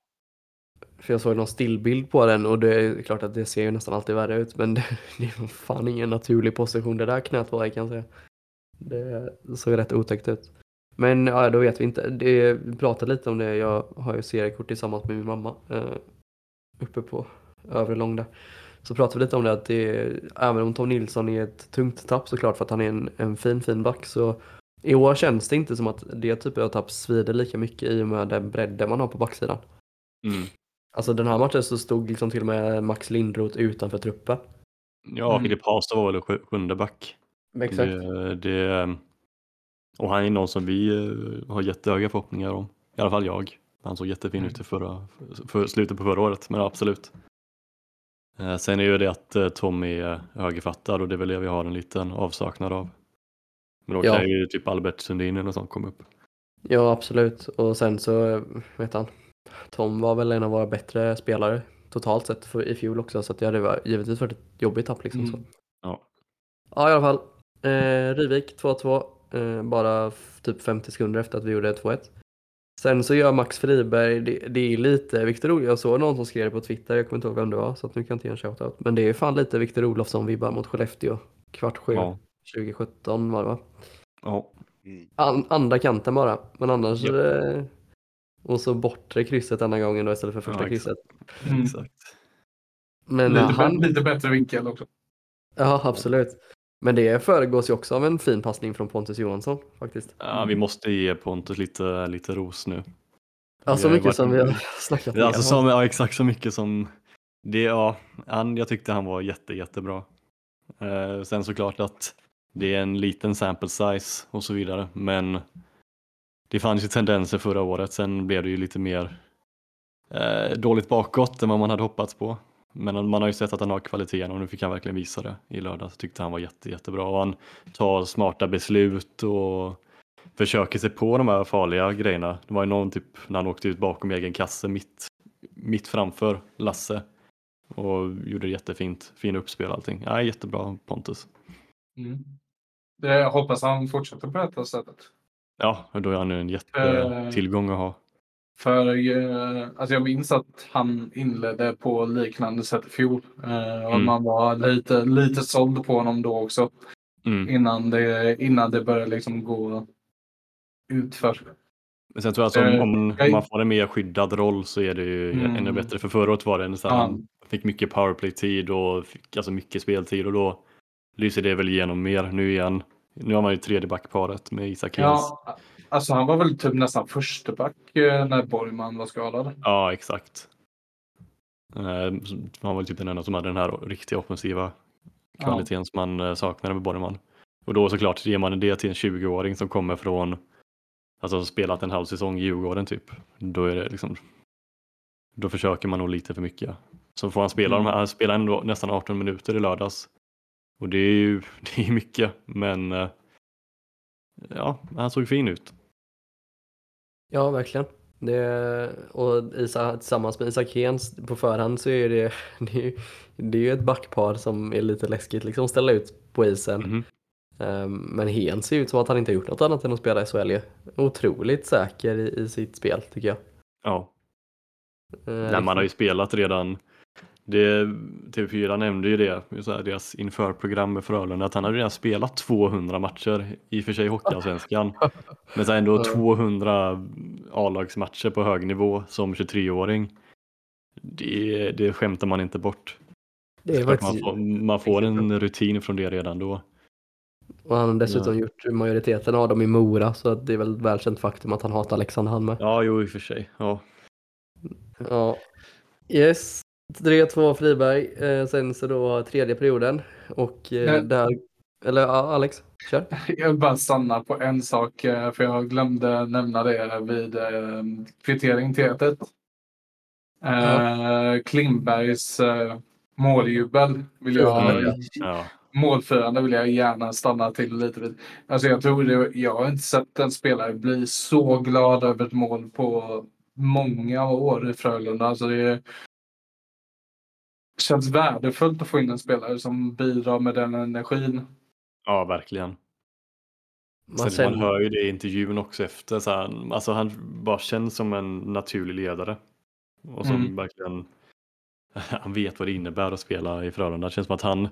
För jag såg någon stillbild på den, och det är klart att det ser ju nästan alltid värre ut, men det är fan ingen naturlig position det där knät var, jag kan säga. Det såg rätt otäckt ut. Men ja, då vet vi inte. Vi pratade lite om det. Jag har ju seriekort tillsammans med min mamma uppe på övre lång där. Så pratade vi lite om det, att även om Tom Nilsson är ett tungt tapp såklart, för att han är en fin back, så i år känns det inte som att det typen av tapp svider lika mycket i och med den bredden man har på backsidan. Mm. Alltså den här matchen så stod liksom till och med Max Lindroth utanför truppen. Ja, Filip Hasta var väl sjunde back. Exakt. Och han är någon som vi har jättehöga förhoppningar om. I alla fall jag. Han såg jättefin ut i slutet på förra året. Men absolut. Sen är ju det att Tom är högerfattad. Och det är väl det vi har en liten avsaknad av. Men då kan ju typ Albert Sundin eller något sånt komma upp. Ja, absolut. Och sen så, vet han. Tom var väl en av våra bättre spelare. Totalt sett i fjol också. Så att det hade givetvis varit ett jobbigt tapp liksom. Så. Ja, i alla fall. Rivik 2-2. Bara typ 50 sekunder efter att vi gjorde 2-1. Sen så gör Max Friberg, det är lite Victor Olofsson. Jag såg någon som skrev det på Twitter, jag kommer inte ihåg vem det var, så att nu kan jag inte ge en shoutout. Men det är fan lite Victor Olofsson vibbar mot Skellefteå. 7:15 2017 var det, va? Ja. Andra kanten bara. Men annars... Och så bortre krysset andra gången då istället för första krysset. Exakt. Men lite bättre vinkel också. Ja, absolut. Men det föregås ju också av en fin passning från Pontus Johansson, faktiskt. Ja, vi måste ge Pontus lite ros nu. Ja, så mycket som vi har snackat om. Alltså, exakt så mycket som... jag tyckte han var jättebra. Sen såklart att det är en liten sample size och så vidare. Men det fanns ju tendenser förra året. Sen blev det ju lite mer dåligt bakåt än vad man hade hoppats på. Men man har ju sett att han har kvaliteten, och nu fick han verkligen visa det i lördags. Tyckte han var jättebra, och han tar smarta beslut och försöker sig på de här farliga grejerna. Det var ju någon typ när han åkte ut bakom egen kasse mitt framför Lasse och gjorde det jättefint. Fin uppspel och allting. Ja, jättebra Pontus. Jag hoppas han fortsätter på detta sättet. Ja, då är han en jättetillgång att ha. För alltså jag minns att han inledde på liknande sätt i fjol. Och man var lite såld på honom då också. Innan det började liksom gå utför. Men sen tror jag att om man får en mer skyddad roll så är det ju ännu bättre. För förra året var det så han fick mycket powerplay-tid och fick alltså mycket speltid. Och då lyser det väl igenom mer nu igen. Nu har man ju tredje backparet med Isak Hens. Ja. Alltså han var väl typ nästan försteback när Borgman var skadad. Ja, exakt. Han var typ den enda som hade den här riktiga offensiva kvaliteten som man saknade med Bornemann. Och då såklart ger man det till en 20-åring som kommer från, alltså spelat en halv säsong i Djurgården typ. Då är det liksom, då försöker man nog lite för mycket. Så får han spela de här, han spelar ändå nästan 18 minuter i lördags. Och det är ju, det är mycket, men ja, han såg fin ut. Ja, verkligen. Det, och Isa, tillsammans med Isak Hens på förhand så är det är ju ett backpar som är lite läskigt liksom ställa ut på isen. Men Hens ser ut som att han inte har gjort något annat än att spela i SHL. Otroligt säker i sitt spel tycker jag. Ja. Nej, man har ju spelat redan. Det, TV4 nämnde ju det, så här, deras införprogram med Frölunda, att han hade redan spelat 200 matcher, i och för sig hockeyallsvenskan, men så här, ändå 200 A-lagsmatcher på hög nivå som 23-åring. Det skämtar man inte bort. Det är faktiskt... man får en rutin från det redan då. Och han har dessutom gjort majoriteten av dem i Mora, så att det är väl ett välkänt faktum att han hatar Leksand han med. Ja, jo, i och för sig. Ja. Yes. 3-2 Friberg, sen så då tredje perioden och Alex, kör. Jag vill bara stanna på en sak, för jag glömde nämna det vid kvittering till 1-1. Klingbergs måljubel vill jag målfirande vill jag gärna stanna till lite vid. Alltså jag tror jag har inte sett en spelare bli så glad över ett mål på många år i Frölunda. Alltså det känns värdefullt att få in en spelare som bidrar med den energin. Ja, verkligen. Man hör ju det i intervjun också efter. Så här, alltså han bara känns som en naturlig ledare. Och som verkligen... Han vet vad det innebär att spela i Frölunda. Det känns som att han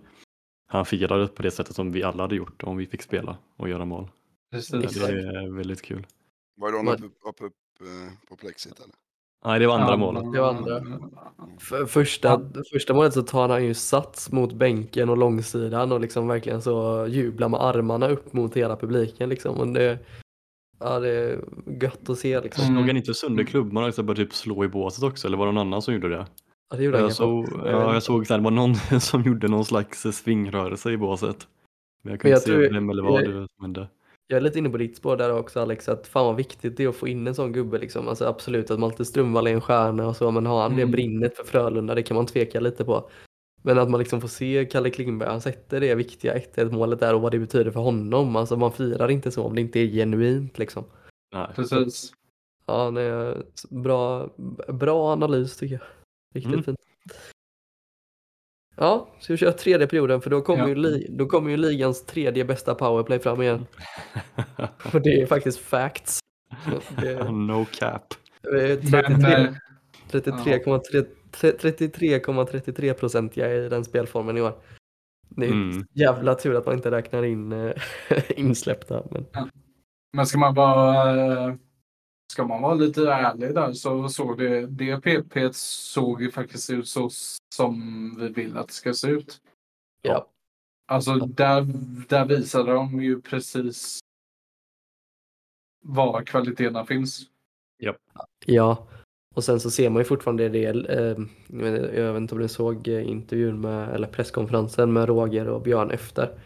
firade på det sättet som vi alla hade gjort om vi fick spela och göra mål. Precis. Det är väldigt kul. Var det hon upp på plexit eller? Nej, det var andra målet. Det var andra. Första målet så tar han ju sats mot bänken och långsidan och liksom verkligen så jublar med armarna upp mot hela publiken liksom. Och det är gött att se liksom. Slog han inte sönder klubban och bara typ slå i båset också? Eller var det någon annan som gjorde det? Ja, det gjorde han. Jag såg att det var någon som gjorde någon slags svingrörelse i båset. Men jag kunde inte se vem eller vad det hände. Jag är lite inne på ditt spår där också, Alex, att fan vad viktigt det är att få in en sån gubbe liksom. Alltså absolut att Malte Strömwall är en stjärna och så, men har han det brinnet för Frölunda, det kan man tveka lite på. Men att man liksom får se Carl Klingberg, han sätter det viktiga 1-1-målet där och vad det betyder för honom. Alltså man firar inte så om det inte är genuint liksom. Nej, precis. Ja, nej, bra analys tycker jag. Riktigt fint. Ja, så vi kör tredje perioden, för då kommer ju ligans tredje bästa powerplay fram igen. Och det är faktiskt facts. No cap. 33,33% i den spelformen i år. Det är jävla tur att man inte räknar in insläppta. Men, men ska man vara lite ärlig där, så såg det PP såg ju faktiskt ut så som vi vill att det ska se ut. Ja. Alltså där visade de ju precis var kvaliteterna finns. Ja. Ja. Och sen så ser man ju fortfarande det. Jag vet inte om ni såg intervjun med, eller presskonferensen med Roger och Björn efter.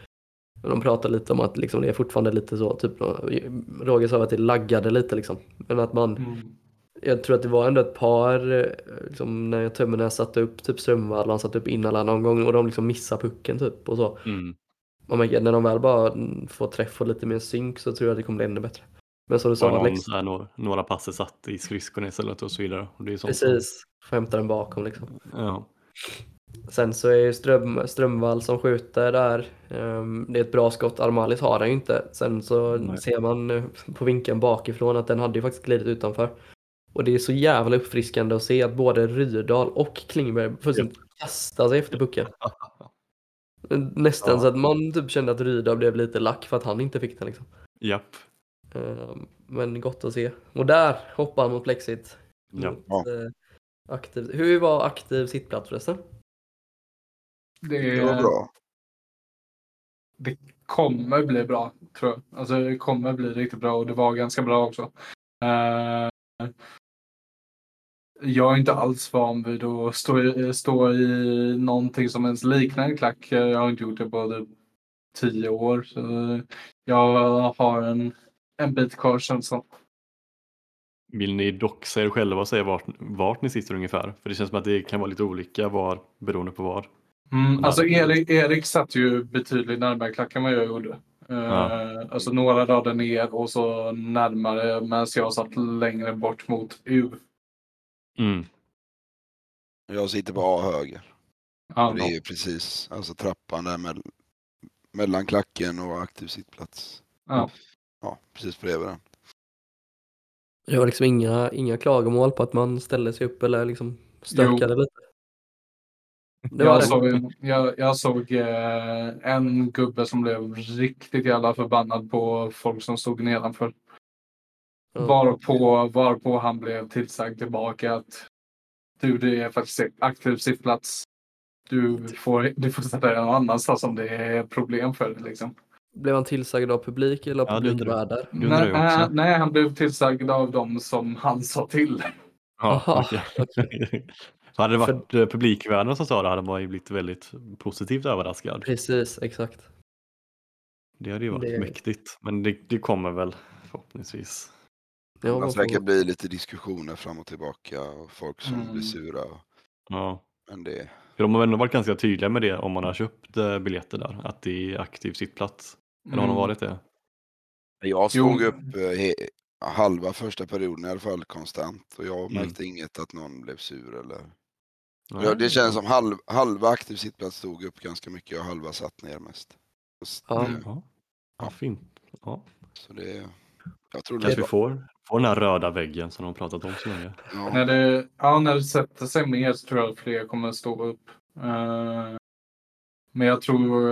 De pratar lite om att liksom det är fortfarande lite så typ, Roger sa att det laggade lite liksom, men att man jag tror att det var ändå ett par liksom, när Tummenäs satte upp typ Strömwall, han satte upp innan någon gång och de liksom missar pucken typ och så. När de väl bara får träff och lite mer synk så tror jag att det kommer bli ännu bättre. Men som du sa, Alex, några passer satt i skridskorna istället och så vidare, och det är sånt. Precis, skämtar den bakom liksom. Ja. Sen så är ju Strömwall som skjuter där. Det är ett bra skott. Armalis har den ju inte. Sen så ser man på vinkeln bakifrån att den hade ju faktiskt glidit utanför. Och det är så jävla uppfriskande att se att både Rydal och Klingberg fullständigt kastar sig efter pucken. Nästan så att man typ kände att Rydal blev lite lack för att han inte fick den liksom. Japp. Men gott att se. Och där hoppar han mot plexit. Aktiv. Hur var aktiv sittplats förresten? Det var bra. Det kommer bli bra, tror jag. Alltså det kommer bli riktigt bra, och det var ganska bra också. Jag är inte alls van vid att stå i någonting som ens liknar en klack. Jag har inte gjort det på 10 år. Så jag har en bit kvar, känns som. Vill ni dock säga själva och säga vart ni sitter ungefär? För det känns som att det kan vara lite olika var, beroende på var. Alltså Erik satt ju betydligt närmare klacken vad jag gjorde. Alltså några dagar ner och så närmare, men jag satt längre bort mot U. Mm. Jag sitter på A höger. Ah, det är ju precis, alltså trappan där mellan klacken och aktiv sittplats. Ah. Ja, precis bredvid den. Jag har liksom inga klagomål på att man ställer sig upp eller liksom stökade lite. Jag såg en gubbe som blev riktigt jävla förbannad på folk som stod nedanför. Varpå han blev tillsagd tillbaka att du, det är faktiskt aktiv sittplats. Du får sätta dig någon annanstans om det är problem för dig liksom. Blev han tillsagd av publik eller av publikvärdar? Nej, han blev tillsagd av dem som han sa till. Ja, okay. Hade det varit publikvärden som sa det hade man ju blivit väldigt positivt överraskad. Precis, exakt. Det hade ju varit mäktigt. Men det kommer väl förhoppningsvis. Det säkert bli lite diskussioner fram och tillbaka och folk som blir sura. Ja. Men det... För de har väl varit ganska tydliga med det om man har köpt biljetter där. Att det är aktiv sittplats. Eller har de varit det? Jag såg upp halva första perioden i alla fall konstant. Och jag märkte inget att någon blev sur eller... Ja, det känns som halva aktiv sittplats stod upp ganska mycket och halva satt ner mest. Ja, fint. Ja. Så det... Jag tror det vi får den här röda väggen som de pratat om så länge. Ja. När det sätter sig mer så tror jag att fler kommer att stå upp. Men jag tror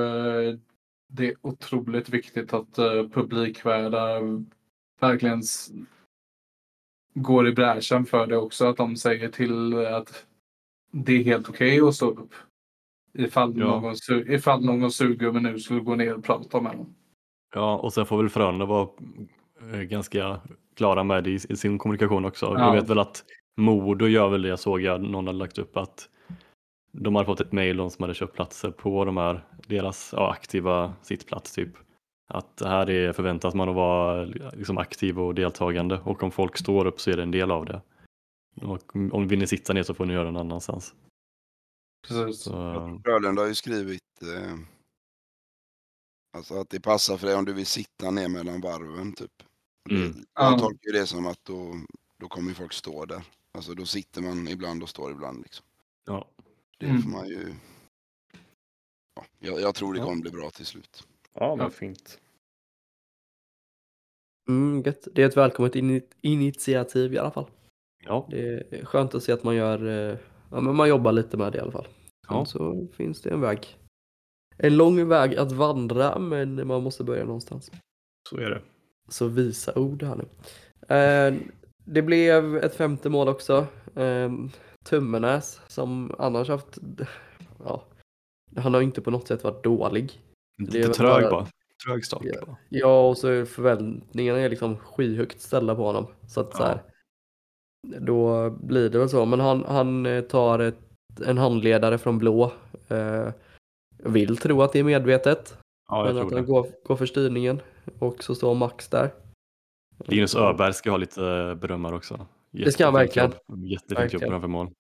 det är otroligt viktigt att publikvärdar verkligen går i bräschen för det också. Att de säger till att det är helt okej att stå upp. Ifall någon surgubbe nu skulle gå ner och prata med dem. Ja, och sen får väl Frölunda vara ganska klara med det i sin kommunikation också. Ja. Jag vet väl att Modo gör väl det. Jag såg att någon hade lagt upp att de hade fått ett mejl om som hade köpt platser på de här, deras aktiva sittplats typ. Att här förväntas man att vara liksom aktiv och deltagande, och om folk står upp så är det en del av det. Och om vill ni sitta ner så får ni göra det annanstans. Precis. Frölunda har ju skrivit... Alltså att det passar för dig om du vill sitta ner mellan varven typ. Jag tolkar ju det som att då kommer folk stå där. Alltså då sitter man ibland och står ibland liksom. Ja. Det får man ju... Ja, jag tror det kommer bli bra till slut. Ja, men fint. Gött. Det är ett välkommet initiativ i alla fall. Ja. Det är skönt att se att man gör... Ja, men man jobbar lite med det i alla fall. Ja. Så finns det en väg. En lång väg att vandra, men man måste börja någonstans. Så är det. Så visa ord här nu. Det blev ett 5:e mål också. Tummenäs, som annars haft... Ja, han har inte på något sätt varit dålig. Det är trög bara. Trög start bara. Ja, och så förväntningarna är liksom skyhögt ställda på honom. Så att så här... Då blir det väl så. Men han tar en handledare från blå... Jag vill tro att det är medvetet. Ja, men att han går för styrningen. Och så står Max där. Linus Öberg ska ha lite berömmar också. Det ska han verkligen. Jättefint jobb framför mål.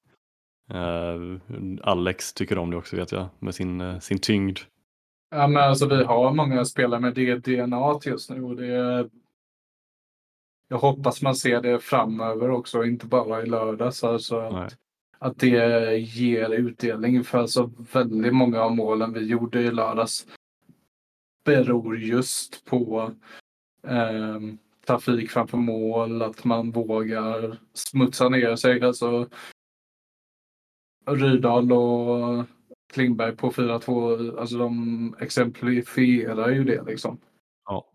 Alex tycker om det också, vet jag. Med sin tyngd. Ja, men alltså vi har många spelare med det DNA just nu. Och jag hoppas man ser det framöver också. Inte bara i lördags. Alltså att det ger utdelning, för så väldigt många av målen vi gjorde i lördags beror just på trafik framför mål, att man vågar smutsa ner sig. Alltså Rydal och Klingberg på 4-2, alltså de exemplifierar ju det liksom. Ja.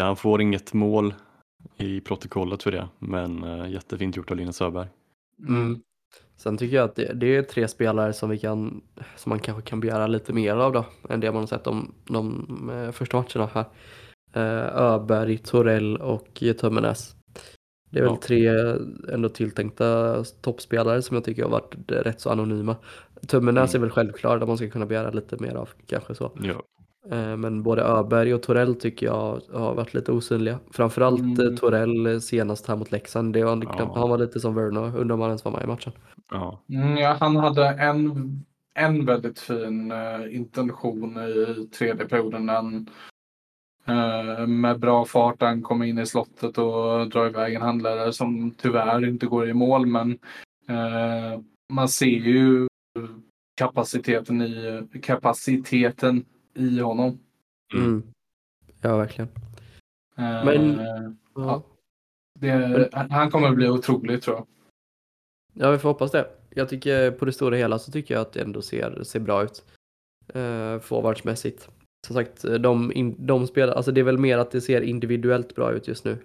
Han får inget mål i protokollet för det, men jättefint gjort av Linus Öberg. Sen tycker jag att det är 3 spelare som man kanske kan begära lite mer av då, än det man har sett om de första matcherna här. Öberg, Torell och Tummenäs. Det är väl tre ändå tilltänkta toppspelare som jag tycker har varit rätt så anonyma. Tummenäs är väl självklar där man ska kunna begära lite mer av kanske så. Ja. Men både Öberg och Torell tycker jag har varit lite osynliga. Framförallt Torell senast här mot Leksand. Det var han var lite som Verno, undrar om han ens var med i matchen. Ja, han hade en väldigt fin intention i tredje perioden. Med bra fart han kom in i slottet och drar iväg en handlare som tyvärr inte går i mål. Men man ser ju kapaciteten i honom. Mm. Ja, verkligen. Han kommer att bli otrolig, tror jag. Ja, vi får hoppas det. Jag tycker på det stora hela så tycker jag att det ändå ser bra ut. Forwardsmässigt. Som sagt, de spelar, alltså det är väl mer att det ser individuellt bra ut just nu.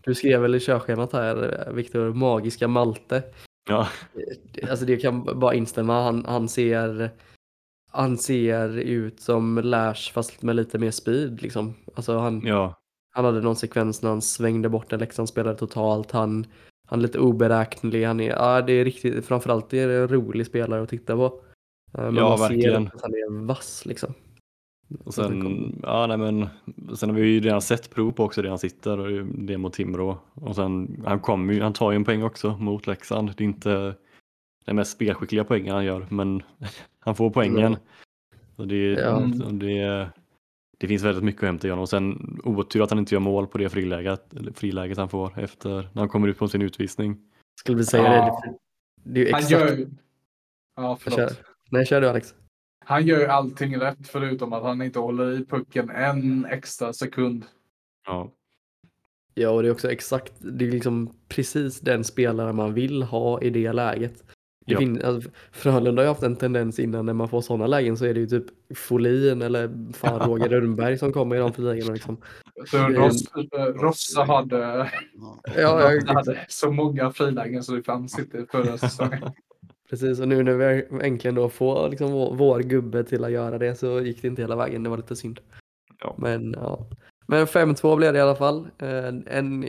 Du skrev väl i körschemat här, Victor, magiska Malte. Ja. Alltså det kan bara instämma. Han ser ut som Lash fast med lite mer speed liksom. Alltså han hade någon sekvens när han svängde bort en Leksandspelare totalt. Han är lite oberäknelig. Det är riktigt, framförallt är det en rolig spelare att titta på. Men man verkligen ser att han är vass liksom. Och sen har vi ju redan sett prov på också där han sitter och det mot Timrå. Och sen han tar ju en poäng också mot Leksand. Det är inte den mest spelskickliga poängen han gör, men han får poängen. Så det finns väldigt mycket att hämta igenom. Och sen otur att han inte gör mål på det friläget han får efter när han kommer ut på sin utvisning. Skulle vi säga det är ju exakt. Kör du, Alex. Han gör ju allting rätt förutom att han inte håller i pucken en extra sekund. Ja. Ja, och det är också exakt, det är liksom precis den spelare man vill ha i det läget. Ja. Alltså, Frölunda har haft en tendens innan när man får sådana lägen så är det ju typ Folin eller Roger Rönnberg som kommer i de lägena liksom. Rossa hade så många frilägen så det fanns inte i förra säsongen. Precis, och nu när vi äntligen då får liksom vår gubbe till att göra det så gick det inte hela vägen, det var lite synd. Ja. Men 5-2 blev det i alla fall. En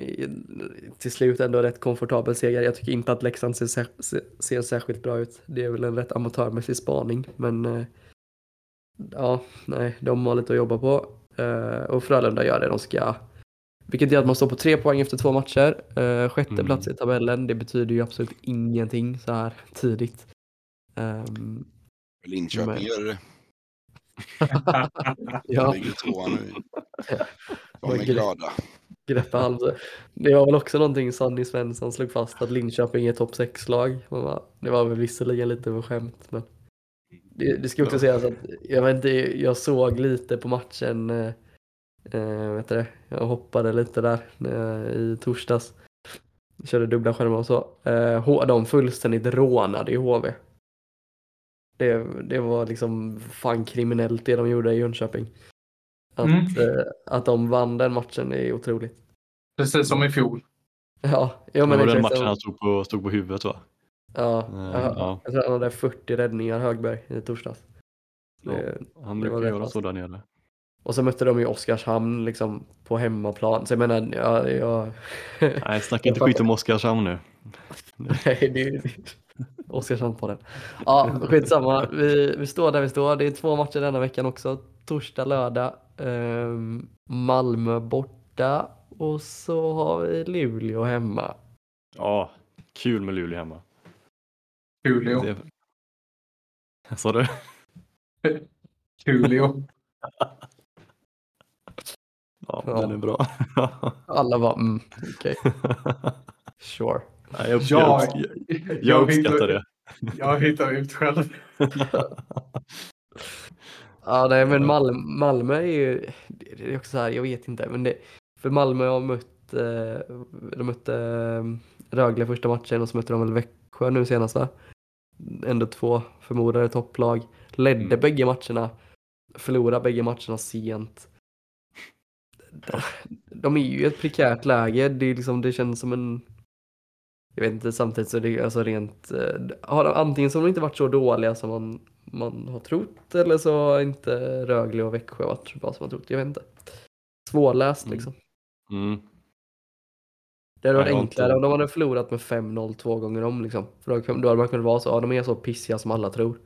till slut ändå rätt komfortabel seger. Jag tycker inte att Leksand ser särskilt bra ut. Det är väl en rätt amatörmässig spaning, men de har lite att jobba på. Och Frölunda gör det de ska. Vilket gör att man står på 3 poäng efter 2 matcher. 6:e plats i tabellen. Det betyder ju absolut ingenting så här tidigt. Linköping gör det. Ja. Ligger 2 nu. De är glada. Det var väl också någonting Sanny Svensson slog fast, att Linköping är topp 6-lag. Det var väl visserligen lite för skämt, men det ska också sägas att jag såg lite på matchen. Jag hoppade lite där i torsdags. Jag körde dubbla skärmar och så. De fullständigt rånade i HV. Det var liksom fan kriminellt det de gjorde i Jönköping. Att de vann den matchen är otroligt. Precis som i fjol. Ja, jag menar den matchen han stod på huvudet, va? Ja, jag tror han hade 40 räddningar, Högberg, i torsdags. Han brukar göra så där nere. Och så mötte de ju Oskarshamn liksom på hemmaplan. Så jag menar, nej, snacka inte skit om Oskarshamn nu. Nej, det är Oskarshamn på den. Ja, skitsamma. Vi står där vi står. Det är 2 matcher denna veckan också. Torsdag, lördag. Malmö borta. Och så har vi Luleå hemma. Ja, kul med Luleå hemma. Luleå. Sa du? Luleå. Ja, den är bra. Alla var okej. Sure. Nej, jag uppskattar det. Jag hittar ut själv. Nej, men Malmö är ju, det är också så här, jag vet inte, men för Malmö har de mötte Rögle första matchen och så mötte de väl Växjö nu senast, va? Ändå 2 förmodade topplag. Ledde bägge matcherna. Förlora bägge matcherna sent. De är ju ett prekärt läge. Det är liksom, det känns som en, jag vet inte, samtidigt så det är alltså rent har de, antingen som de inte varit så dåliga som man har trott, eller så har inte Rögle och Växjö varit så bra som man trott. Jag vet inte. Svårläst liksom. Det hade varit enklare om de hade förlorat med 5-0 två gånger om liksom. För då hade man kunnat vara så, ja, de är så pissiga som alla tror.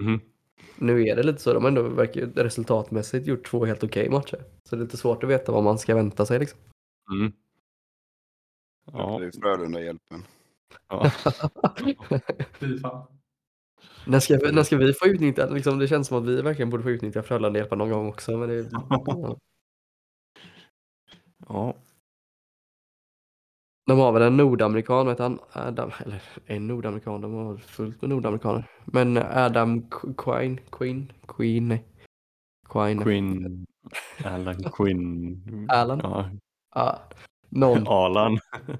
Mm. Nu är det lite så, de ändå verkar resultatmässigt gjort två helt okej matcher. Så det är lite svårt att veta vad man ska vänta sig liksom. Mm. Ja, det är Frölunda hjälpen. Ja. När ska vi få utnyttja liksom, det känns som att vi verkligen borde få utnyttja Frölunda hjälpen någon gång också, men det ja. Ja. De har väl en nordamerikan, vet han? Adam, eller en nordamerikan, de har fullt med nordamerikaner. Men Adam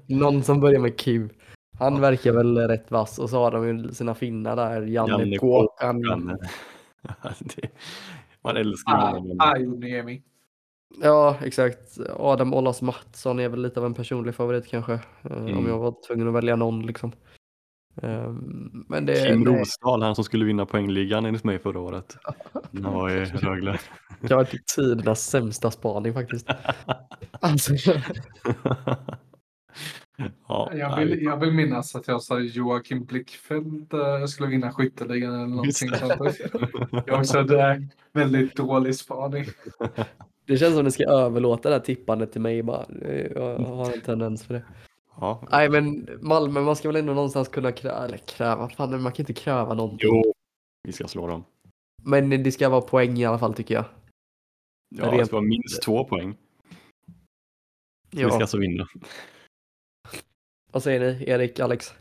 någon som börjar med Q. Han verkar väl rätt vass. Och så har de ju sina finnar där, Janne Kåkan. Man älskar honom. Ja, exakt. Adam Ollas Mattsson är väl lite av en personlig favorit kanske. Om jag var tvungen att välja någon liksom. Men det är Kim Rosdahl, han som skulle vinna poängligan enligt mig förra året. Han var i Rögle. Det var inte tidernas sämsta spaning faktiskt. Alltså. Ja, jag vill minnas att jag sa Joakim Blickfeldt skulle vinna skytteligan eller någonting sånt. Jag också där väldigt dålig spaning. Det känns som ni ska överlåta det här tippandet till mig bara. Jag har en tendens för det. Ja. Nej, men Malmö, man ska väl ändå någonstans kunna kräva. Fan, man kan inte kräva någonting. Jo, vi ska slå dem. Men det ska vara poäng i alla fall, tycker jag. Ja, det ska vara minst 2 poäng. Ja. Vi ska alltså vinna. Vad säger ni, Erik, Alex?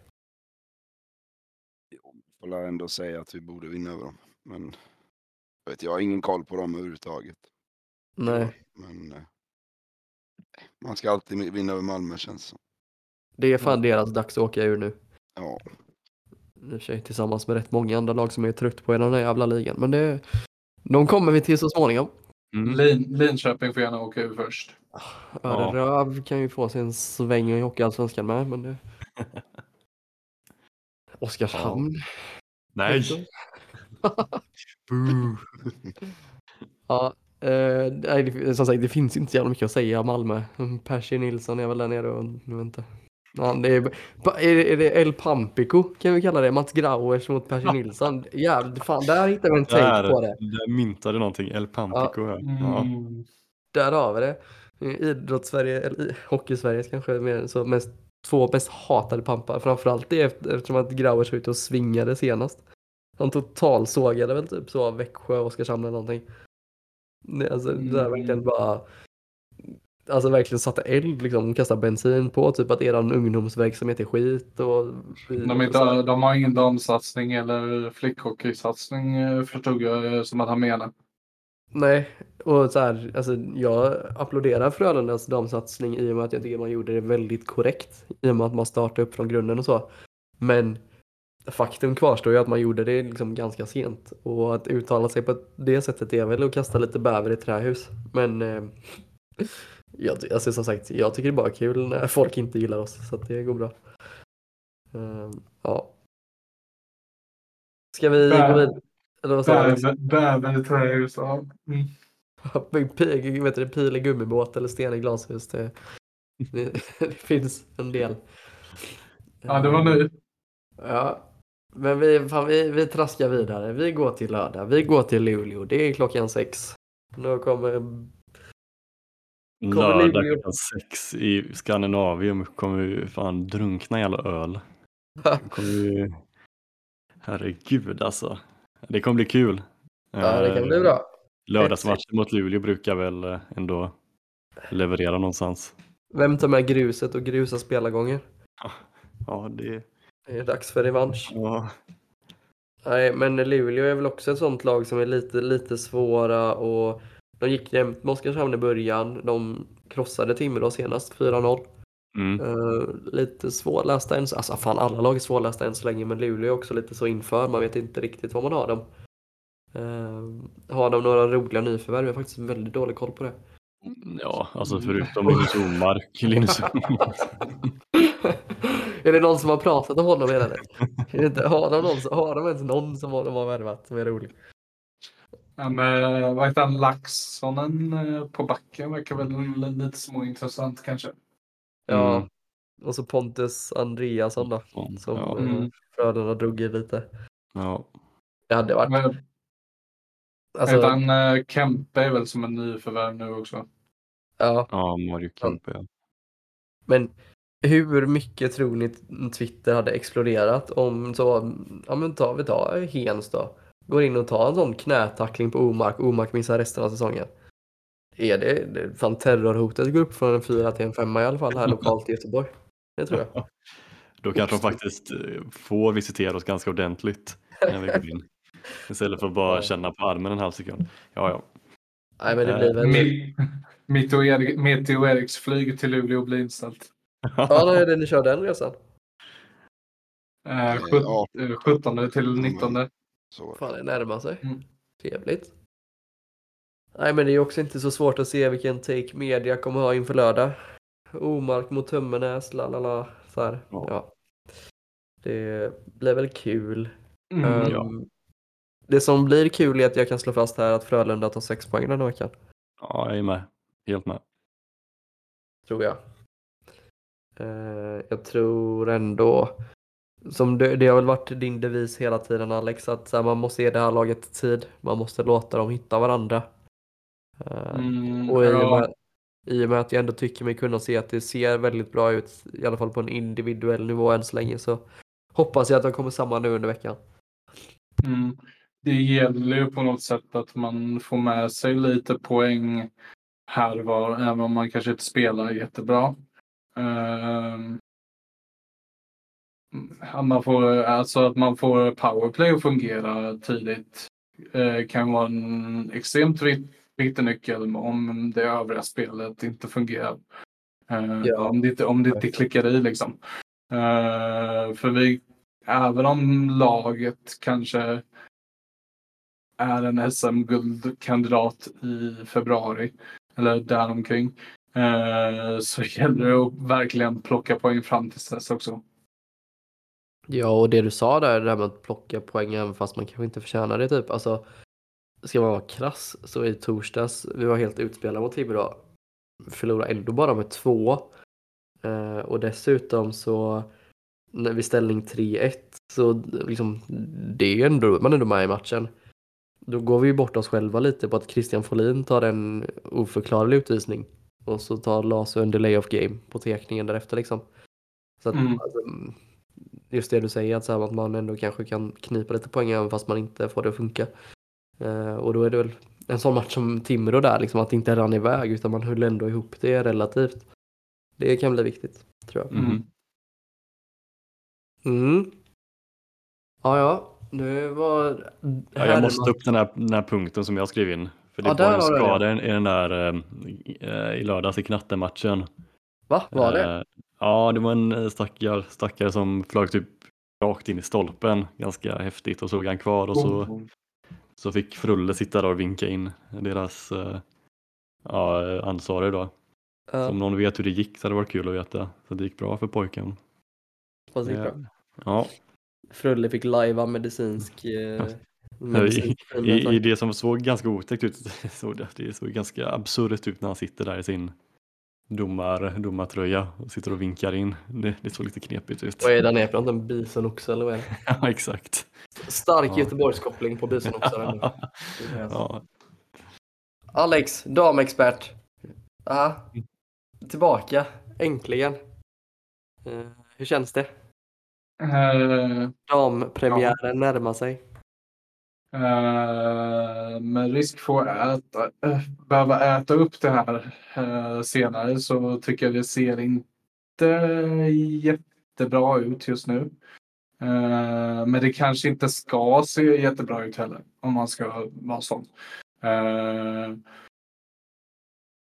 Jag får ändå säga att vi borde vinna över dem. Men jag har ingen koll på dem överhuvudtaget. Nej. Men man ska alltid vinna över Malmö, känns som. Det är fan deras dags att åka ur nu. Ja. Nu kör jag tillsammans med rätt många andra lag som är trött på hela den här jävla ligan. Men de kommer vi till så småningom. Mm. Linköping får gärna åka ur först. Röv kan ju få sin sväng i hockeyallsvenskan med. Men det... Oskarshamn. Ja. Nej. Ja. Som sagt, det finns inte så jävla mycket att säga om Malmö. Percy Nilsson är väl där nere och nu inte. Ja, är det El Pampico kan vi kalla det, Mats Grauers mot Percy Nilsson. Jävligt fan, där hittade vi en take på det. Där myntade någonting El Pampico. Ja. Ja. Mm. Där har vi det. Idrottssverige eller hockeysverige kanske mer så, mest två bäst hatade pampar, framförallt det eftersom att Grauers var ute och svingade senast. Han totalsågade väl typ så av Växjö och Oskarshamn eller någonting. Alltså, det där verkligen bara, alltså verkligen satte eld liksom, kasta bensin på typ att eran ungdomsverksamhet är skit och de har ingen damsatsning eller flickhockeysatsning, förstod jag som att han menar. Nej, och så här, alltså jag applåderar Frölundas damsatsning i och med att jag tycker man gjorde det väldigt korrekt i och med att man startade upp från grunden och så. Men faktum kvarstår ju att man gjorde det liksom ganska sent. Och att uttala sig på det sättet är väl att kasta lite bäver i trähus. Men alltså, som sagt, jag tycker det är bara kul när folk inte gillar oss. Så att det går bra. Ja. Ska vi gå vidare? Bäver i trähus, ja. Vet du, pil i gummibåt eller sten i glashus. Det finns en del. Ja, det var nu. Ja, men vi traskar vidare. Vi går till lördag. Vi går till Luleå. Det är 6:00. Nu kommer lördag Luleå. 6:00 i Skandinavium kommer vi fan drunkna i alla öl. Herregud alltså. Det kommer bli kul. Ja, det kan bli bra. Lördagsmatchen mot Luleå brukar väl ändå leverera någonstans. Vem tar med gruset och grusa spelargången? Ja, det är dags för revansch. Ja. Nej, men Luleå är väl också ett sånt lag som är lite svåra. Och de gick jämt med Oskarshamn i början. De krossade Timrå senast, 4-0. Lite svårlästa ens. Alltså fan, alla lag är svårlästa än så länge. Men Luleå är också lite så inför. Man vet inte riktigt vad man har dem. Har de några roliga nyförvärv? Jag har faktiskt väldigt dålig koll på det. Ja, alltså förutom Linus Öberg. Är det någon som har pratat om honom hela tiden? Har de ens någon som de har värvat som är rolig? Vad heter han? Laxsonen på backen verkar väl lite småintressant kanske. Ja, Och så Pontus Andreasson då. Som Frölunda drog i lite. Ja. Det hade varit. Men, alltså, även Kempe är väl som en ny förvärv nu också. Ja. Ja, Mario Kempe. Ja. Men hur mycket tror ni Twitter hade exploderat om så, ja men tar Hens då. Går in och tar en sån knätackling på Omark. Omark missar resten av säsongen. Är det fan terrorhotet går upp från en 4 till en 5 i alla fall här lokalt i Göteborg. Det tror jag. Då kanske de faktiskt får visitera oss ganska ordentligt när vi går in. Istället för att bara känna på armen en halv sekund. Ja, ja. Nej, men det blir väl... Mitt och Eriks flyg till Luleå blir inställt. Ja, det ni kör den resan. 17 till 19. Så. Fan, det närmar sig. Mm. Trevligt. Nej, men det är också inte så svårt att se vilken take media kommer ha inför lördag. Omark mot Tummenäs, lalala, så här. Ja. Ja. Det blir väl kul. Ja. Det som blir kul är att jag kan slå fast här att Frölunda tar 6 poäng den här veckan. Ja, jag är med. Helt med. Tror jag. Jag tror ändå... Som det har väl varit din devis hela tiden, Alex, att så här, man måste ge det här laget tid. Man måste låta dem hitta varandra. Och i och med att jag ändå tycker mig kunna se att det ser väldigt bra ut, i alla fall på en individuell nivå än så länge, så hoppas jag att de kommer samman nu under veckan. Mm. Det gäller ju på något sätt att man får med sig lite poäng här var, även om man kanske inte spelar jättebra. Att man får powerplay att fungera tidigt kan vara en extremt viktig nyckel om det övriga spelet inte fungerar. Om det inte klickar i liksom. För vi, även om laget kanske är en SM-guldkandidat i februari eller däromkring, så gäller det att verkligen plocka poäng fram till dess också. Ja, och det du sa där, det här med att plocka poäng även fast man kanske inte förtjänar det typ. Alltså, ska man vara krass så i torsdags, vi var helt utspelade mot Timrå, förlorade ändå bara med 2. Och dessutom så när vi ställning 3-1 så liksom, det är ändå, man är ändå med i matchen. Då går vi bort oss själva lite på att Christian Folin tar en oförklarlig utvisning. Och så tar Lasse under layoff game på tekningen därefter liksom. Så att... Alltså, just det du säger, att, så här, att man ändå kanske kan knipa lite poäng även fast man inte får det att funka. Och då är det väl en sån match som Timrå där, liksom, att det inte rann iväg utan man höll ändå ihop det relativt. Det kan bli viktigt, tror jag. Ja. Nu var... Ja, jag måste ta upp den här punkten som jag skrev in. För det var en skada i den där i lördags i knattematchen. Va? Var det? Ja, det var en stackare som flög typ rakt in i stolpen. Ganska häftigt, och såg han kvar. Och så fick Frulle sitta där och vinka in deras ansvarig då. Så om någon vet hur det gick så hade det varit kul att veta. Så det gick bra för pojken. Fast det gick bra. Ja. Frulle fick lajva medicinsk i det som såg ganska otäckt ut. Det såg ganska absurt ut när han sitter där i sin... domartröja och sitter och vinkar in. Det såg lite knepigt ut. Vad är den här från? En bisonoxe eller vad är det? Ja, exakt. Stark Göteborgskoppling på bisonoxen. Ja. Alex, damexpert. Aha. Tillbaka, äntligen. Hur känns det? Dampremiären närmar sig. Med risk för att behöva äta upp det här senare så tycker jag det ser inte jättebra ut just nu. Men det kanske inte ska se jättebra ut heller om man ska vara sån.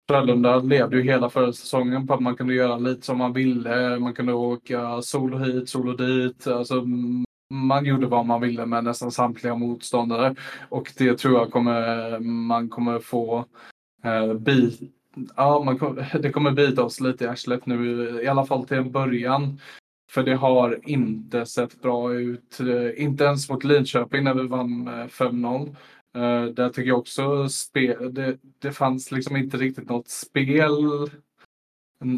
Frölunda levde ju hela förra säsongen på att man kunde göra lite som man ville. Man kunde åka solo hit, solo dit. Alltså, man gjorde vad man ville med nästan samtliga motståndare, och det tror jag man kommer få det kommer bita oss lite i arslet nu, i alla fall till en början, för det har inte sett bra ut, inte ens mot Linköping när vi vann 5-0. Där tycker jag också det fanns liksom inte riktigt något spel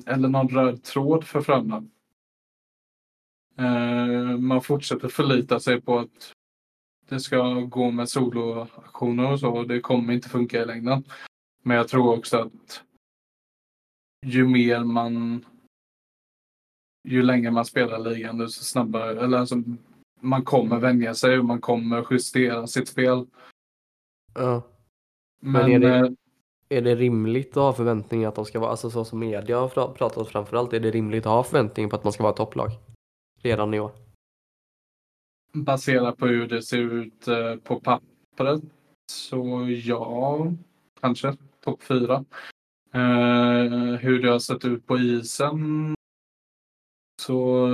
eller någon röd tråd för Frölunda. Man fortsätter förlita sig på att det ska gå med soloaktioner och så. Och det kommer inte funka i längden. Men jag tror också att ju mer man... Ju längre man spelar ligan, desto snabbare... Eller alltså, man kommer vänja sig och man kommer justera sitt spel. Ja. Men är det rimligt att ha förväntningar att de ska vara... Alltså så som media har pratat framförallt. Är det rimligt att ha förväntningar på att man ska vara topplag redan i år? Baserat på hur det ser ut på pappret. Så ja, kanske topp 4. Hur det har sett ut på isen. Så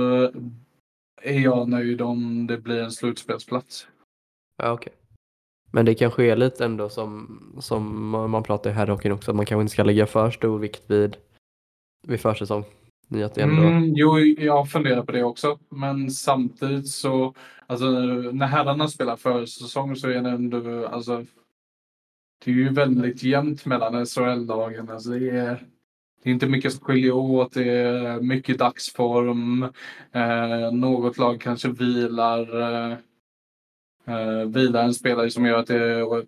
är jag nöjd om det blir en slutspelsplats. Ja, okej. Men det kanske är lite ändå som man pratar i herrhockeyn också. Att man kanske inte ska lägga för stor vikt vid försäsong. Jag funderar på det också. Men samtidigt så... Alltså, när herrarna spelar försäsong så är det ändå... Alltså, det är ju väldigt jämnt mellan SHL-lagen. Alltså, det är inte mycket som skiljer åt. Det är mycket dagsform. Något lag kanske vilar en spelare som gör att det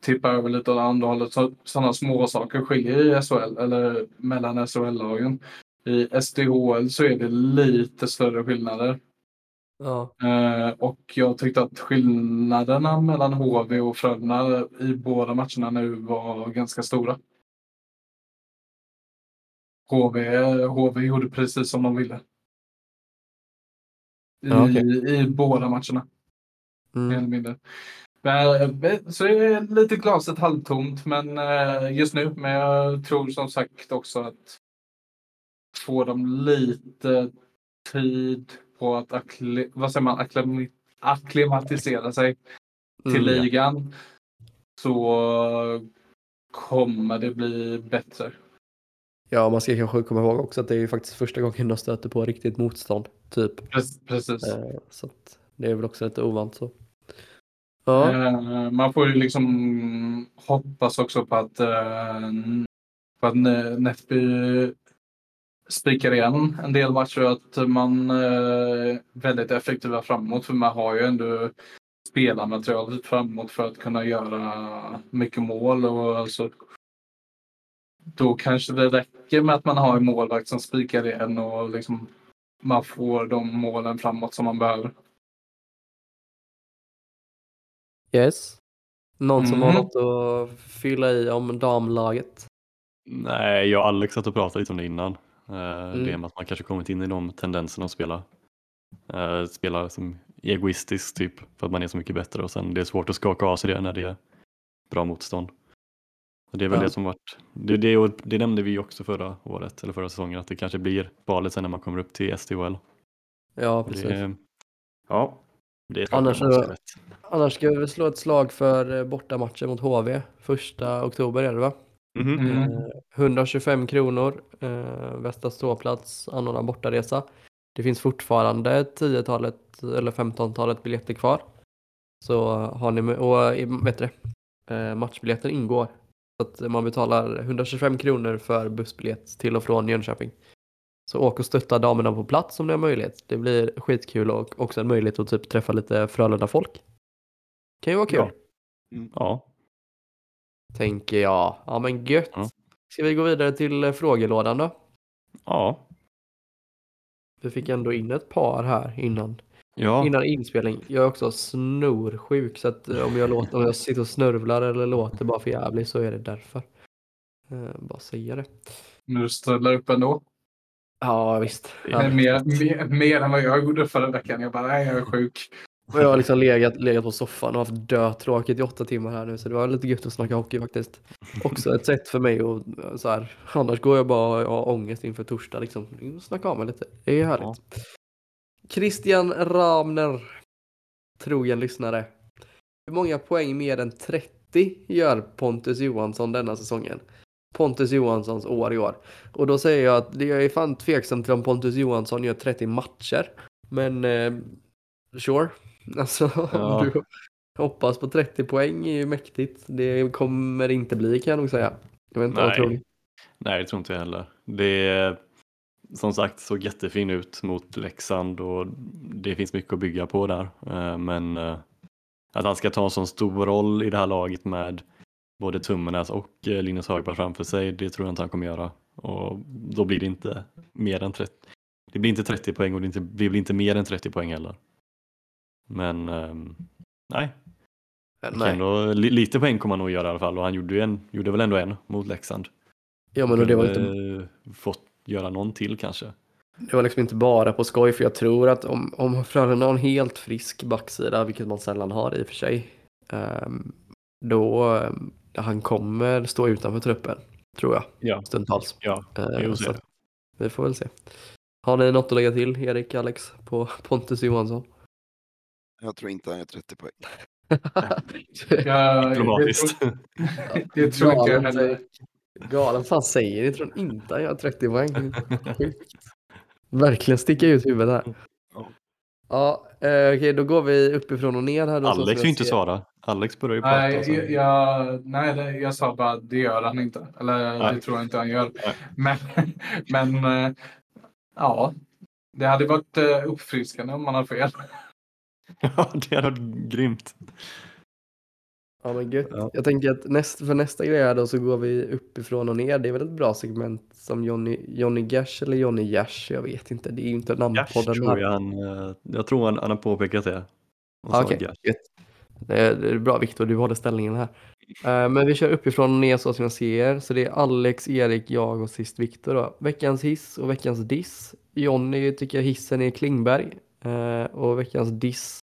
tippar över lite åt andra hållet. Sådana små saker skiljer i SHL eller mellan SHL-lagen. I SDHL så är det lite större skillnader. Ja. Och jag tyckte att skillnaderna mellan HV och Frölunda i båda matcherna nu var ganska stora. HV gjorde precis som de ville. I båda matcherna. Mm. Så det är lite glaset halvtomt men just nu. Men jag tror som sagt också att få dem lite tid på att akklimatisera sig till ligan. Så kommer det bli bättre. Ja, man ska kanske komma ihåg också att det är ju faktiskt första gången de stöter på riktigt motstånd. Typ. Precis. Så att det är väl också lite ovant så. Ja. Man får ju liksom hoppas också på att Netby spikar igen en del matcher att man är väldigt effektiva framåt. För man har ju ändå spelarmaterialet framåt för att kunna göra mycket mål. Och alltså, då kanske det räcker med att man har en målvakt som spikar igen och liksom man får de målen framåt som man behöver. Yes. Någon som har något att fylla i om damlaget? Nej, jag och Alex satt och pratade lite om det innan. Det är att man kanske kommit in i de tendenserna att spela som egoistiskt typ för att man är så mycket bättre och sen det är svårt att skaka av sig det när det är bra motstånd. Och det är väl det som varit det nämnde vi också förra säsongen att det kanske blir valet sen när man kommer upp till SDHL. Ja, precis. Annars ska vi slå ett slag för bortamatchen mot HV 1 oktober är det va? Mm-hmm. 125 kronor västra ståplats anordna bortaresa. Det finns fortfarande 10-talet eller 15-talet biljetter kvar. Så har ni matchbiljetter ingår. Så att man betalar 125 kronor för bussbiljett till och från Jönköping. Så åk och stötta damerna på plats om ni har möjlighet. Det blir skitkul och också en möjlighet att typ träffa lite Frölunda folk. Kan ju vara kul. Ja. Tänker jag. Ja men gött. Ja. Ska vi gå vidare till frågelådan då? Ja. Vi fick ändå in ett par här innan inspelning. Jag är också snorsjuk så att om jag sitter och snörvlar eller låter bara för jävligt så är det därför. Bara säga det. Nu ställer upp ändå. Ja visst. Mer än vad jag gjorde förra veckan. Jag bara jag är sjuk. Jag har liksom legat på soffan och haft dötråkigt i 8 timmar här nu. Så det var lite gött att snacka hockey faktiskt. Också ett sätt för mig att så här. Annars går jag bara och har ångest inför torsdag liksom. Snacka av mig lite. Det är härligt. Ja. Christian Ramner. Trogen lyssnare. Hur många poäng mer än 30 gör Pontus Johansson denna säsongen? Pontus Johanssons år i år. Och då säger jag att jag är fan tveksam till om Pontus Johansson gör 30 matcher. Men... sure. Alltså, ja. Du hoppas på 30 poäng är ju mäktigt. Det kommer det inte bli kan jag nog säga. Jag vet inte. Nej, jag tror inte heller. Det är, som sagt såg jättefin ut mot Leksand och det finns mycket att bygga på där. Men att han ska ta en sån stor roll i det här laget med både Tummenäs och Linus Högberg framför sig, det tror jag inte han kommer göra. Och då blir det inte mer än 30. Det blir inte 30 poäng och det blir inte mer än 30 poäng heller. Men nej. Ändå, lite poäng kommer han nog göra i alla fall. Och han gjorde väl ändå en mot Leksand. Ja, men det var inte... Fått göra någon till kanske. Det var liksom inte bara på skoj, för jag tror att om Frölunda har en helt frisk backsida, vilket man sällan har i och för sig, då han kommer stå utanför truppen, tror jag. Ja. Stundtals. Ja, så vi får väl se. Har ni något att lägga till, Erik, Alex, på Pontus Johansson? Jag tror inte han är 30 poäng. Det tror inte jag heller. Galen fan säger det, tror inte jag har 30 poäng. Verkligen sticka ut huvudet här. Ja, okej, då går vi uppifrån och ner här då. Alex är inte svara. Alex börjar ju prata. Jag sa bara det gör han inte. Eller nej. Det tror jag inte han gör. Nej. Men ja, det hade varit uppfriskande om man hade fel. Ja, det hade varit grymt. Ja, men gud. Ja. Jag tänker att nästa grej här då, så går vi uppifrån och ner. Det är väl ett bra segment som Johnny Gash eller Johnny Yash, jag vet inte. Det är ju inte namnpodden. Jag tror han har påpekat det. Okej, det är bra, Victor, du håller ställningen här. Men vi kör uppifrån och ner så som jag ser. Så det är Alex, Erik, jag och sist Victor då. Veckans hiss och veckans diss. Johnny tycker jag hissen är Klingberg. Och veckans diss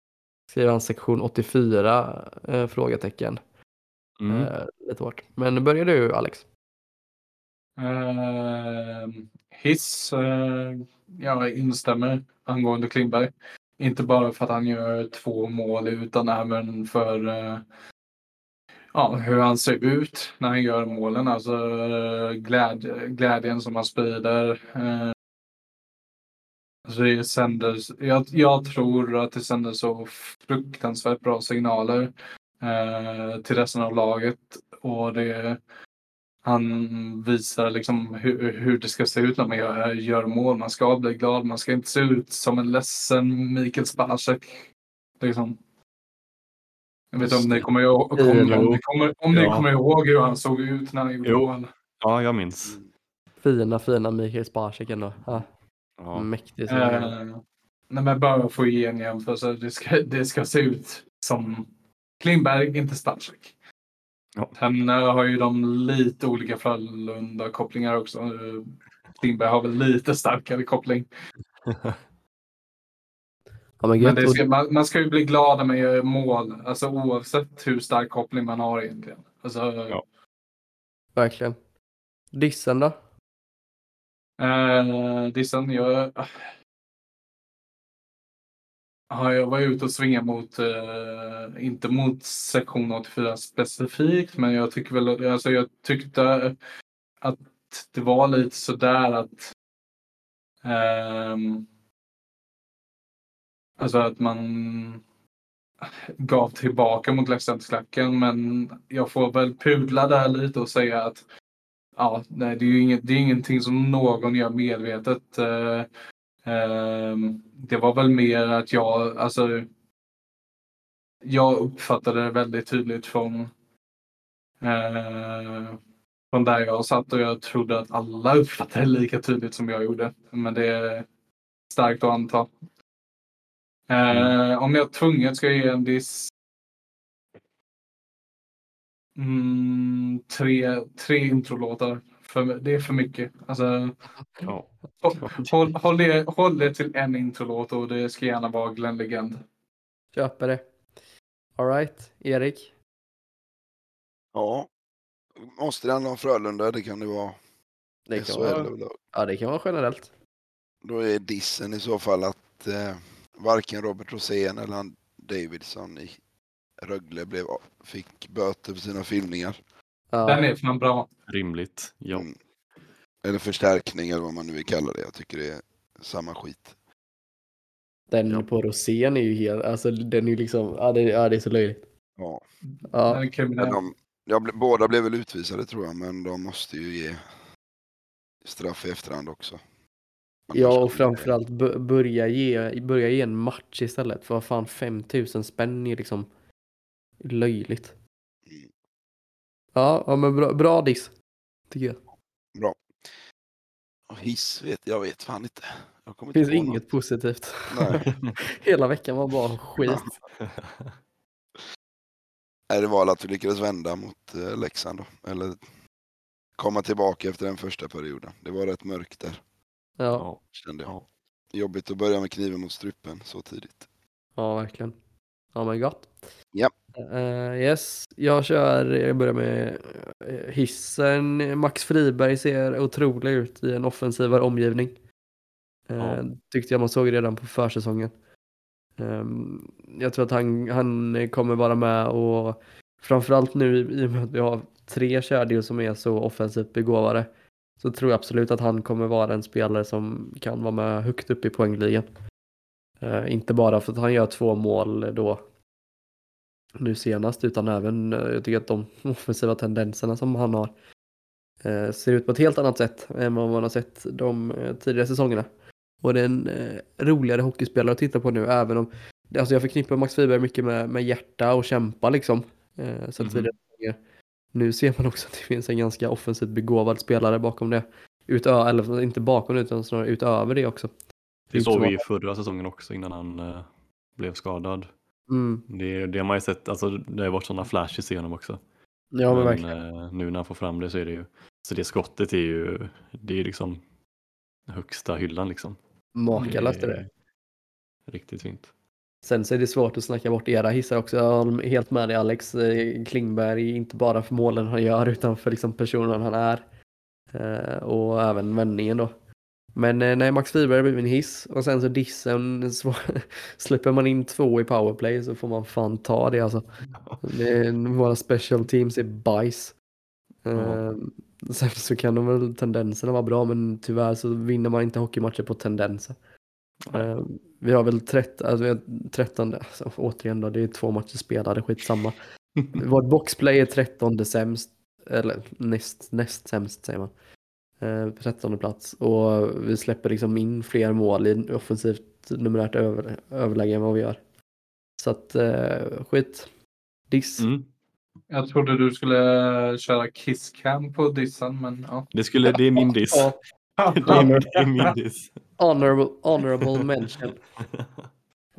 skriver han sektion 84 frågetecken. Lite hårt. Men börjar du, Alex? Hiss. Jag instämmer angående Klingberg. Inte bara för att han gör 2 mål, utan även för hur han ser ut när han gör målen. Alltså glädjen som han sprider. Jag tror att det sänder så fruktansvärt bra signaler till resten av laget, och han visar liksom hur det ska se ut när man gör mål. Man ska bli glad, man ska inte se ut som en ledsen Mikael Sparsak. Liksom. Jag vet inte om ni kommer ihåg hur han såg ut när han gjorde mål. Ja, jag minns. Fina Mikael Sparsak ändå. Ja. Ja. Mäktigt. När man bara får ge en jämförelse, det ska se ut som Klingberg, inte Starczyk. Ja. Sen har ju de lite olika Frölunda kopplingar också. Klingberg har väl lite starkare koppling. Men man ska ju bli glad när man gör mål, alltså oavsett hur stark koppling man har egentligen. Alltså, ja. Verkligen. Dissen då? Jag var ute och svingade mot inte mot sektion 84 specifikt, men jag tycker väl, alltså jag tyckte att det var lite så där att alltså att man gav tillbaka mot Leksandsklacken, men jag får väl pudla där lite och säga att ja, nej, det är ingenting som någon gör medvetet. Det var väl mer att jag uppfattade det väldigt tydligt från där jag satt, och jag trodde att alla uppfattade det lika tydligt som jag gjorde. Men det är starkt att anta. Om jag tvunget ska ge en diss. 3 introlåtar. Det är för mycket. Alltså, ja. Håll det till en introlåt, och det ska gärna vara Glenn Legend. Köper det. All right, Erik. Ja. Måste det handla om Frölunda? Det kan det vara. Det kan vara generellt. Då är dissen i så fall att varken Robert Rosén eller han Davidsson i Rögle fick böter för sina filmningar. Den är fan bra. Rimligt, ja. Eller förstärkning, eller vad man nu vill kalla det. Jag tycker det är samma skit. Den på Rosén är ju helt... Alltså, den är ju liksom... det är så löjligt. Ja. Båda blev väl utvisade, tror jag. Men de måste ju ge straff i efterhand också. Ja, och framförallt börja ge en match istället. För vad fan, 5000 spänn är liksom löjligt. Ja, men bra diss, tycker jag. Bra. Och hiss, jag vet fan inte. Det finns inget positivt. Nej. Hela veckan var bara skit. Nej, det var att vi lyckades vända mot Leksand då. Eller komma tillbaka efter den första perioden. Det var rätt mörkt där. Ja. Kände jag. Jobbigt att börja med kniven mot strupen så tidigt. Ja, verkligen. Oh my god. Ja. Yes, jag börjar med hissen. Max Friberg ser otrolig ut i en offensivare omgivning. Ja. Tyckte jag man såg redan på försäsongen. Jag tror att han kommer vara med, och framförallt nu i och med att vi har tre kedjor som är så offensivt begåvade, så tror jag absolut att han kommer vara en spelare som kan vara med högt upp i poängligan. Inte bara för att han gör 2 mål då nu senast, utan även jag tycker att de offensiva tendenserna som han har ser ut på ett helt annat sätt än vad man har sett de tidigare säsongerna. Och det är en roligare hockeyspelare att titta på nu, även om alltså jag förknippar Max Friberg mycket med hjärta och kämpa liksom. Så nu ser man också att det finns en ganska offensivt begåvad spelare bakom det. Eller inte bakom det, utan snarare utöver det också. Det såg vi ju förra säsongen också innan han blev skadad. Mm. Det har man ju sett, alltså det har varit sådana flashes i honom också. Ja, men verkligen. Nu när han får fram det så är det ju, så det skottet är ju, det är liksom högsta hyllan liksom. Makalöst det. Riktigt fint. Sen så är det svårt att snacka bort era hissar också. Jag är helt med dig, Alex Klingberg, inte bara för målen han gör utan för liksom personen han är. Och även vändningen då. Men nej, Max Friberg blir min hiss. Och sen så dissen, släpper man in 2 i powerplay så får man fan ta det alltså. Våra special teams är bajs. Sen så kan de väl tendenserna vara bra, men tyvärr så vinner man inte hockeymatcher på tendenser. Vi har väl 13, alltså, återigen då, det är 2 matcher spelade, skitsamma. Vårt boxplay är 13 sämst, eller näst sämst säger man. På 13 plats, och vi släpper liksom in fler mål i offensivt numerärt överläge än vad vi gör. Så att skit. Diss. Mm. Jag trodde du skulle köra kisscam på dissen, men ja. Det är min diss. det är min diss. Honorable mention.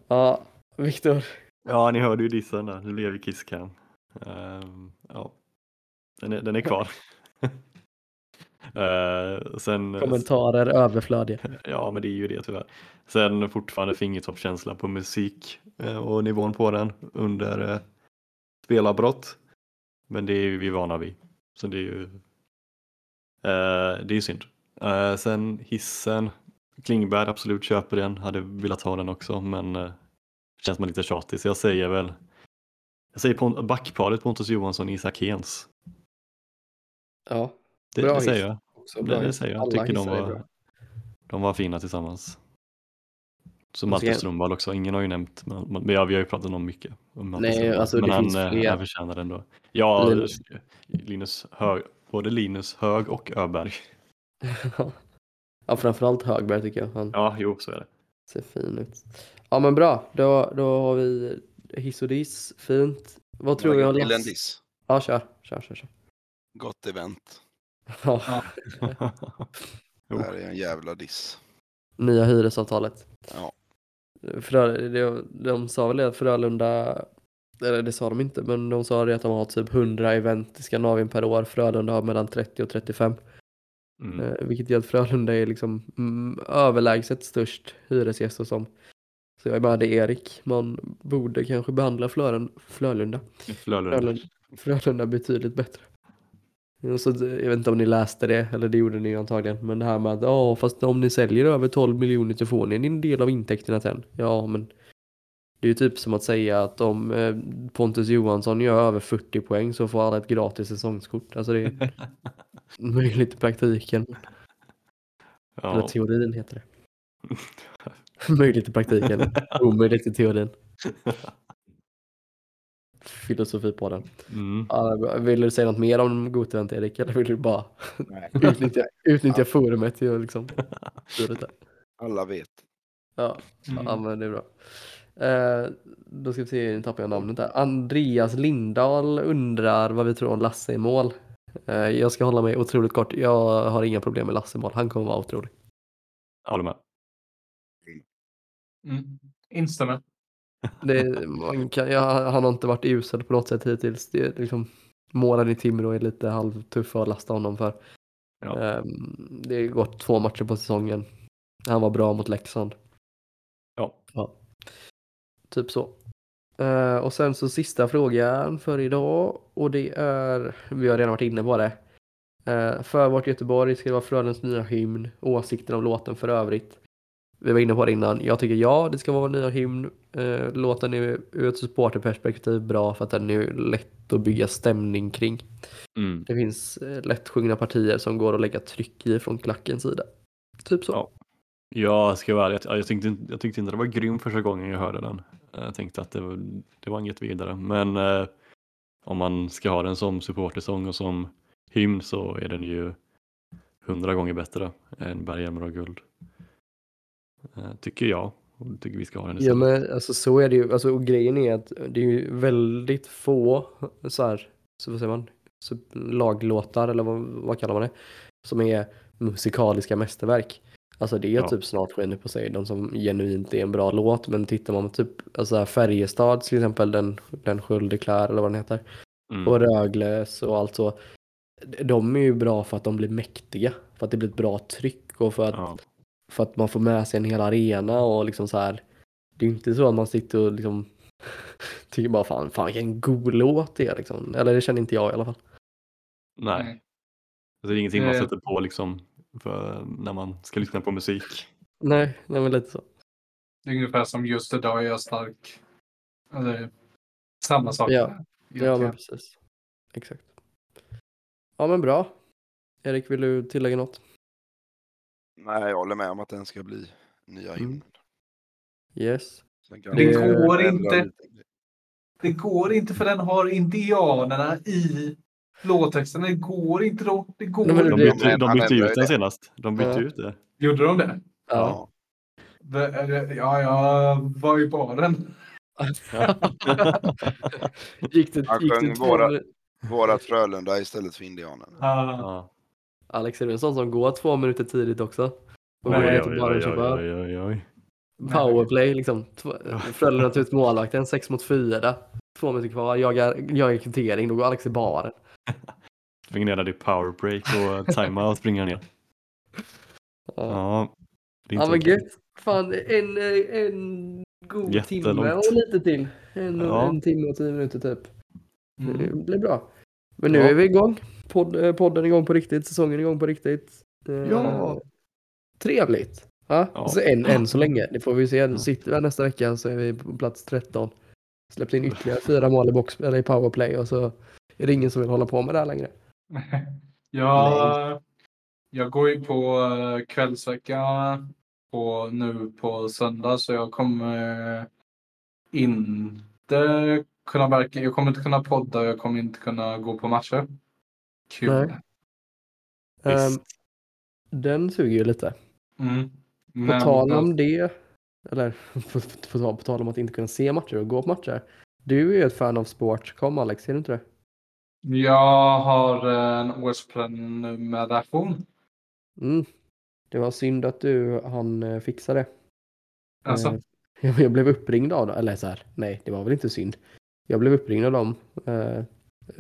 Ja, Victor. Ja, ni hörde ju dissen där. Nu blev det kisscam. Ja. Den är kvar. Sen, kommentarer överflödiga. Ja, men det är ju det tyvärr. Sen fortfarande fingertoppskänsla på musik och nivån på den under spelarbrott. Men det är ju vi vana vid. Så det är ju synd. Sen hissen, Klingberg, absolut köper den. Hade velat ha den också, men känns man lite tjatig. Så jag säger på backparet Pontus Johansson, Isak Hens. Ja. Det säger jag. Det säger jag. Tycker de var fina tillsammans. Som Malte Strömwall också. Ingen har ju nämnt, men vi har ju pratat om mycket. Om nej, alltså, men han förtjänar den då. Ja, Linus Hög, både Linus Hög och Öberg. Ja, framförallt Högberg tycker jag. Han så är det. Ser fin ut. Ja, men bra. Då har vi hiss och diss. Fint. Vad tror jag om Lasse? Ja, kör. Gott event. Ja. Det här är en jävla diss. Nya hyresavtalet. Ja. De sa väl att Frölunda, eller det sa de inte, men de sa det att de har typ 100 event i Skandinavien per år. Frölunda har mellan 30 och 35. Vilket gör att Frölunda är liksom överlägset störst hyresgäster som. Så jag är med dig, Erik. Man borde kanske behandla Frölunda betydligt bättre. Så, jag vet inte om ni läste det, eller det gjorde ni antagligen, men det här med att fast om ni säljer över 12 miljoner så får ni en del av intäkterna sen. Ja, men det är ju typ som att säga att om Pontus Johansson gör över 40 poäng så får alla ett gratis säsongskort. Alltså det är möjligt i praktiken. Ja. Eller teorin heter det. Möjligt i praktiken, omöjligt i teorin. Filosofi på den. Vill du säga något mer om gott event, Erik, eller vill du bara utnyttja forumet till liksom? Alla vet. Ja, ja men det är bra. Då ska vi se, nu tappar jag namnet där. Andreas Lindahl undrar vad vi tror om Lasse i mål. Jag ska hålla mig otroligt kort. Jag har inga problem med Lasse i mål. Han kommer vara otrolig. Jag håller med. Mm. Instämmer. Han har inte varit usel på något sätt hittills. Det är liksom, målen i Timrå är lite halvtuffa att lasta honom för. Ja. Det har gått 2 matcher på säsongen. Han var bra mot Leksand. Ja. Typ så. Och sen så sista frågan för idag. Och det är, vi har redan varit inne på det. För vårt Göteborg ska det vara Frölunds nya hymn. Åsikten om låten för övrigt. Vi var inne på det innan. Jag tycker det ska vara nya hymn. Låten är ur ett supporterperspektiv bra för att den är lätt att bygga stämning kring. Mm. Det finns lättsjungna partier som går att lägga tryck i från klackens sida. Typ så. Ja. Jag ska vara ärlig. Jag tyckte inte det var grym första gången jag hörde den. Jag tänkte att det var inget vidare. Men om man ska ha den som supportersång och som hymn så är den ju 100 gånger bättre än Berghjälmar och guld. Tycker jag. Och tycker vi ska ha den istället. Ja men alltså så är det ju. Alltså, och grejen är att det är ju väldigt få så vad säger man? Laglåtar eller vad kallar man det? Som är musikaliska mästerverk. Alltså det är typ snart skenet på sig. De som genuint är en bra låt. Men tittar man på typ alltså Färjestad till exempel. Den Sköldeklar eller vad den heter. Mm. Och Rögles och allt så. De är ju bra för att de blir mäktiga. För att det blir ett bra tryck. Och för att man får med sig en hel arena. Och liksom så här. Det är inte så att man sitter och liksom tycker bara fan vilken god låt det är liksom. Eller det känner inte jag i alla fall. Nej. Alltså, det är ingenting man sätter på liksom. För när man ska lyssna på musik. Nej men lite så. Det är ungefär som just idag är jag stark. Alltså, samma sak. Ja men precis. Exakt. Ja men bra. Erik, vill du tillägga något? Nej, jag håller med om att den ska bli nya hymnen. Yes. Det går inte för den har indianerna i låttexten, det går inte då. Det går. De bytte ut den senast. De bytte ut det. Gjorde de det? Ja. Ja, jag var ju på den. Ja. gick det våra Frölunda istället för indianerna. Ja. Alex är en sån som går 2 minuter tidigt också. Och nej, oj. Powerplay liksom. Frölunda tar ut målvakten 6-4. 2 minuter kvar. Jag är kvittering. Då går Alex i baren. Fingrade i powerbreak och timeout springer ner. Ja. Ja men gud. Fan, en god jättelångt. Timme och lite till. En timme och 10 minuter typ. Det blir bra. Men nu är vi igång. Podden är igång på riktigt. Säsongen är igång på riktigt. Trevligt. Ja? Alltså än så länge. Det får vi se. Sitter vi nästa vecka så är vi på plats 13. Släppt in ytterligare 4 mål i powerplay och så är det ingen som vill hålla på med det här längre. Jag går ju på kvällsvecka och nu på söndag så jag kommer inte kunna verka. Jag kommer inte kunna podda, jag kommer inte kunna gå på matcher. Kul. Den suger ju lite. Men på tal om det. Eller på tal om att inte kunna se matcher och gå på matcher. Du är ju ett fan av sportscom, Alex, är du inte det? Jag har en årsprenumeration. Det var synd att han fixade det. Alltså. Jag blev uppringd av dem. Eller så här, nej, det var väl inte synd. Jag blev uppringd av dem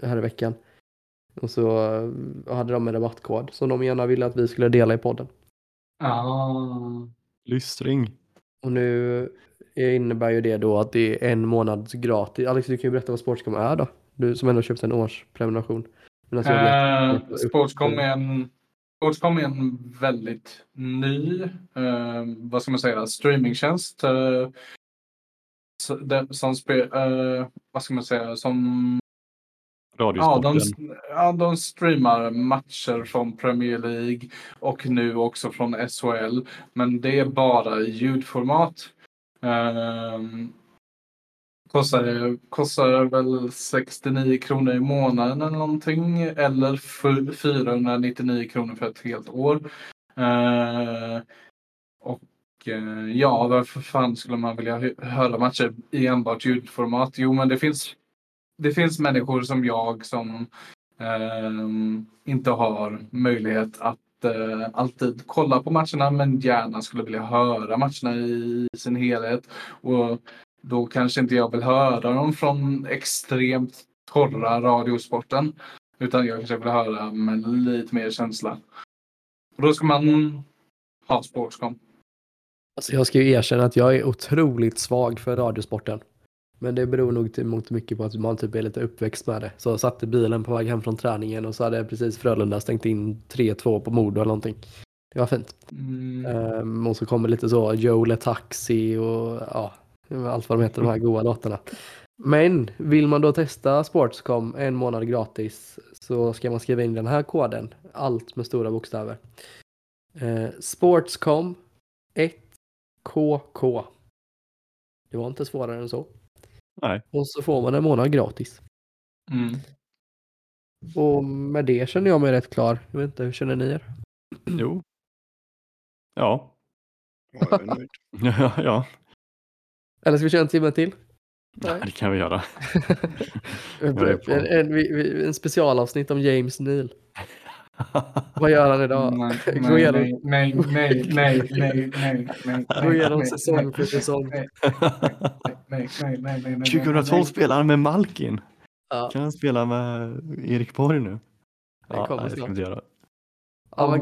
här i veckan. Och så hade de en rabattkod som de gärna ville att vi skulle dela i podden. Lystring. Och nu innebär ju det då att det är en månads gratis. Alex, du kan ju berätta vad Sportscom är då. Du som ändå köpt en årsprenumeration. Sportscom är en väldigt ny, vad ska man säga, streamingtjänst. Vad ska man säga, som... Radiosporten. De streamar matcher från Premier League och nu också från SHL. Men det är bara i ljudformat. Kostar väl 69 kronor i månaden eller någonting. Eller 499 kronor för ett helt år. Och ja, varför fan skulle man vilja höra matcher i enbart ljudformat? Jo, men det finns människor som jag som inte har möjlighet att alltid kolla på matcherna, men gärna skulle vilja höra matcherna i sin helhet. Och då kanske inte jag vill höra dem från extremt torra radiosporten, utan jag kanske vill höra med lite mer känsla. Och då ska man ha sportskom. Alltså jag ska ju erkänna att jag är otroligt svag för radiosporten. Men det beror nog till mycket på att man typ är lite uppväxt med det. Så jag satte bilen på väg hem från träningen och så hade precis Frölunda stängt in 3-2 på Modo eller någonting. Det var fint. Och så kommer lite så Joel Taxi och ja, allt vad de heter, de här goa låtarna. Men vill man då testa Sportscom 1 månad gratis så ska man skriva in den här koden. Allt med stora bokstäver. Sportscom 1KK. Det var inte svårare än så. Nej. Och så får man 1 månad gratis. Mm. Och med det känner jag mig rätt klar. Jag vet inte, hur känner ni er? Jo. Ja. Jag är nöjd. Ja. Eller ska vi köra en timme till? Nej, det kan vi göra. en specialavsnitt om James Neal. Vad gör han idag? Nej. Gå igenom säsong för säsong. 2012 spelar han med Malkin. Ja. Kan han spela med Erik Borg nu? Ja, det ska inte göra. Oh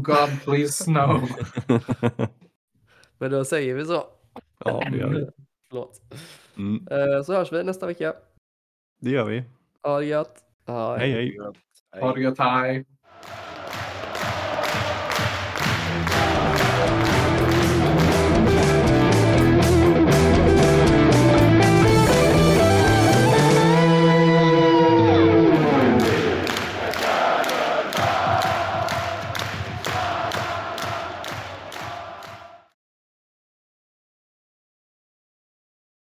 God, please no. Men då säger vi så. Ja, det gör vi. Förlåt. Så hörs vi nästa vecka. Det gör vi. Ha det gött. Hej. Ha det gött, hej.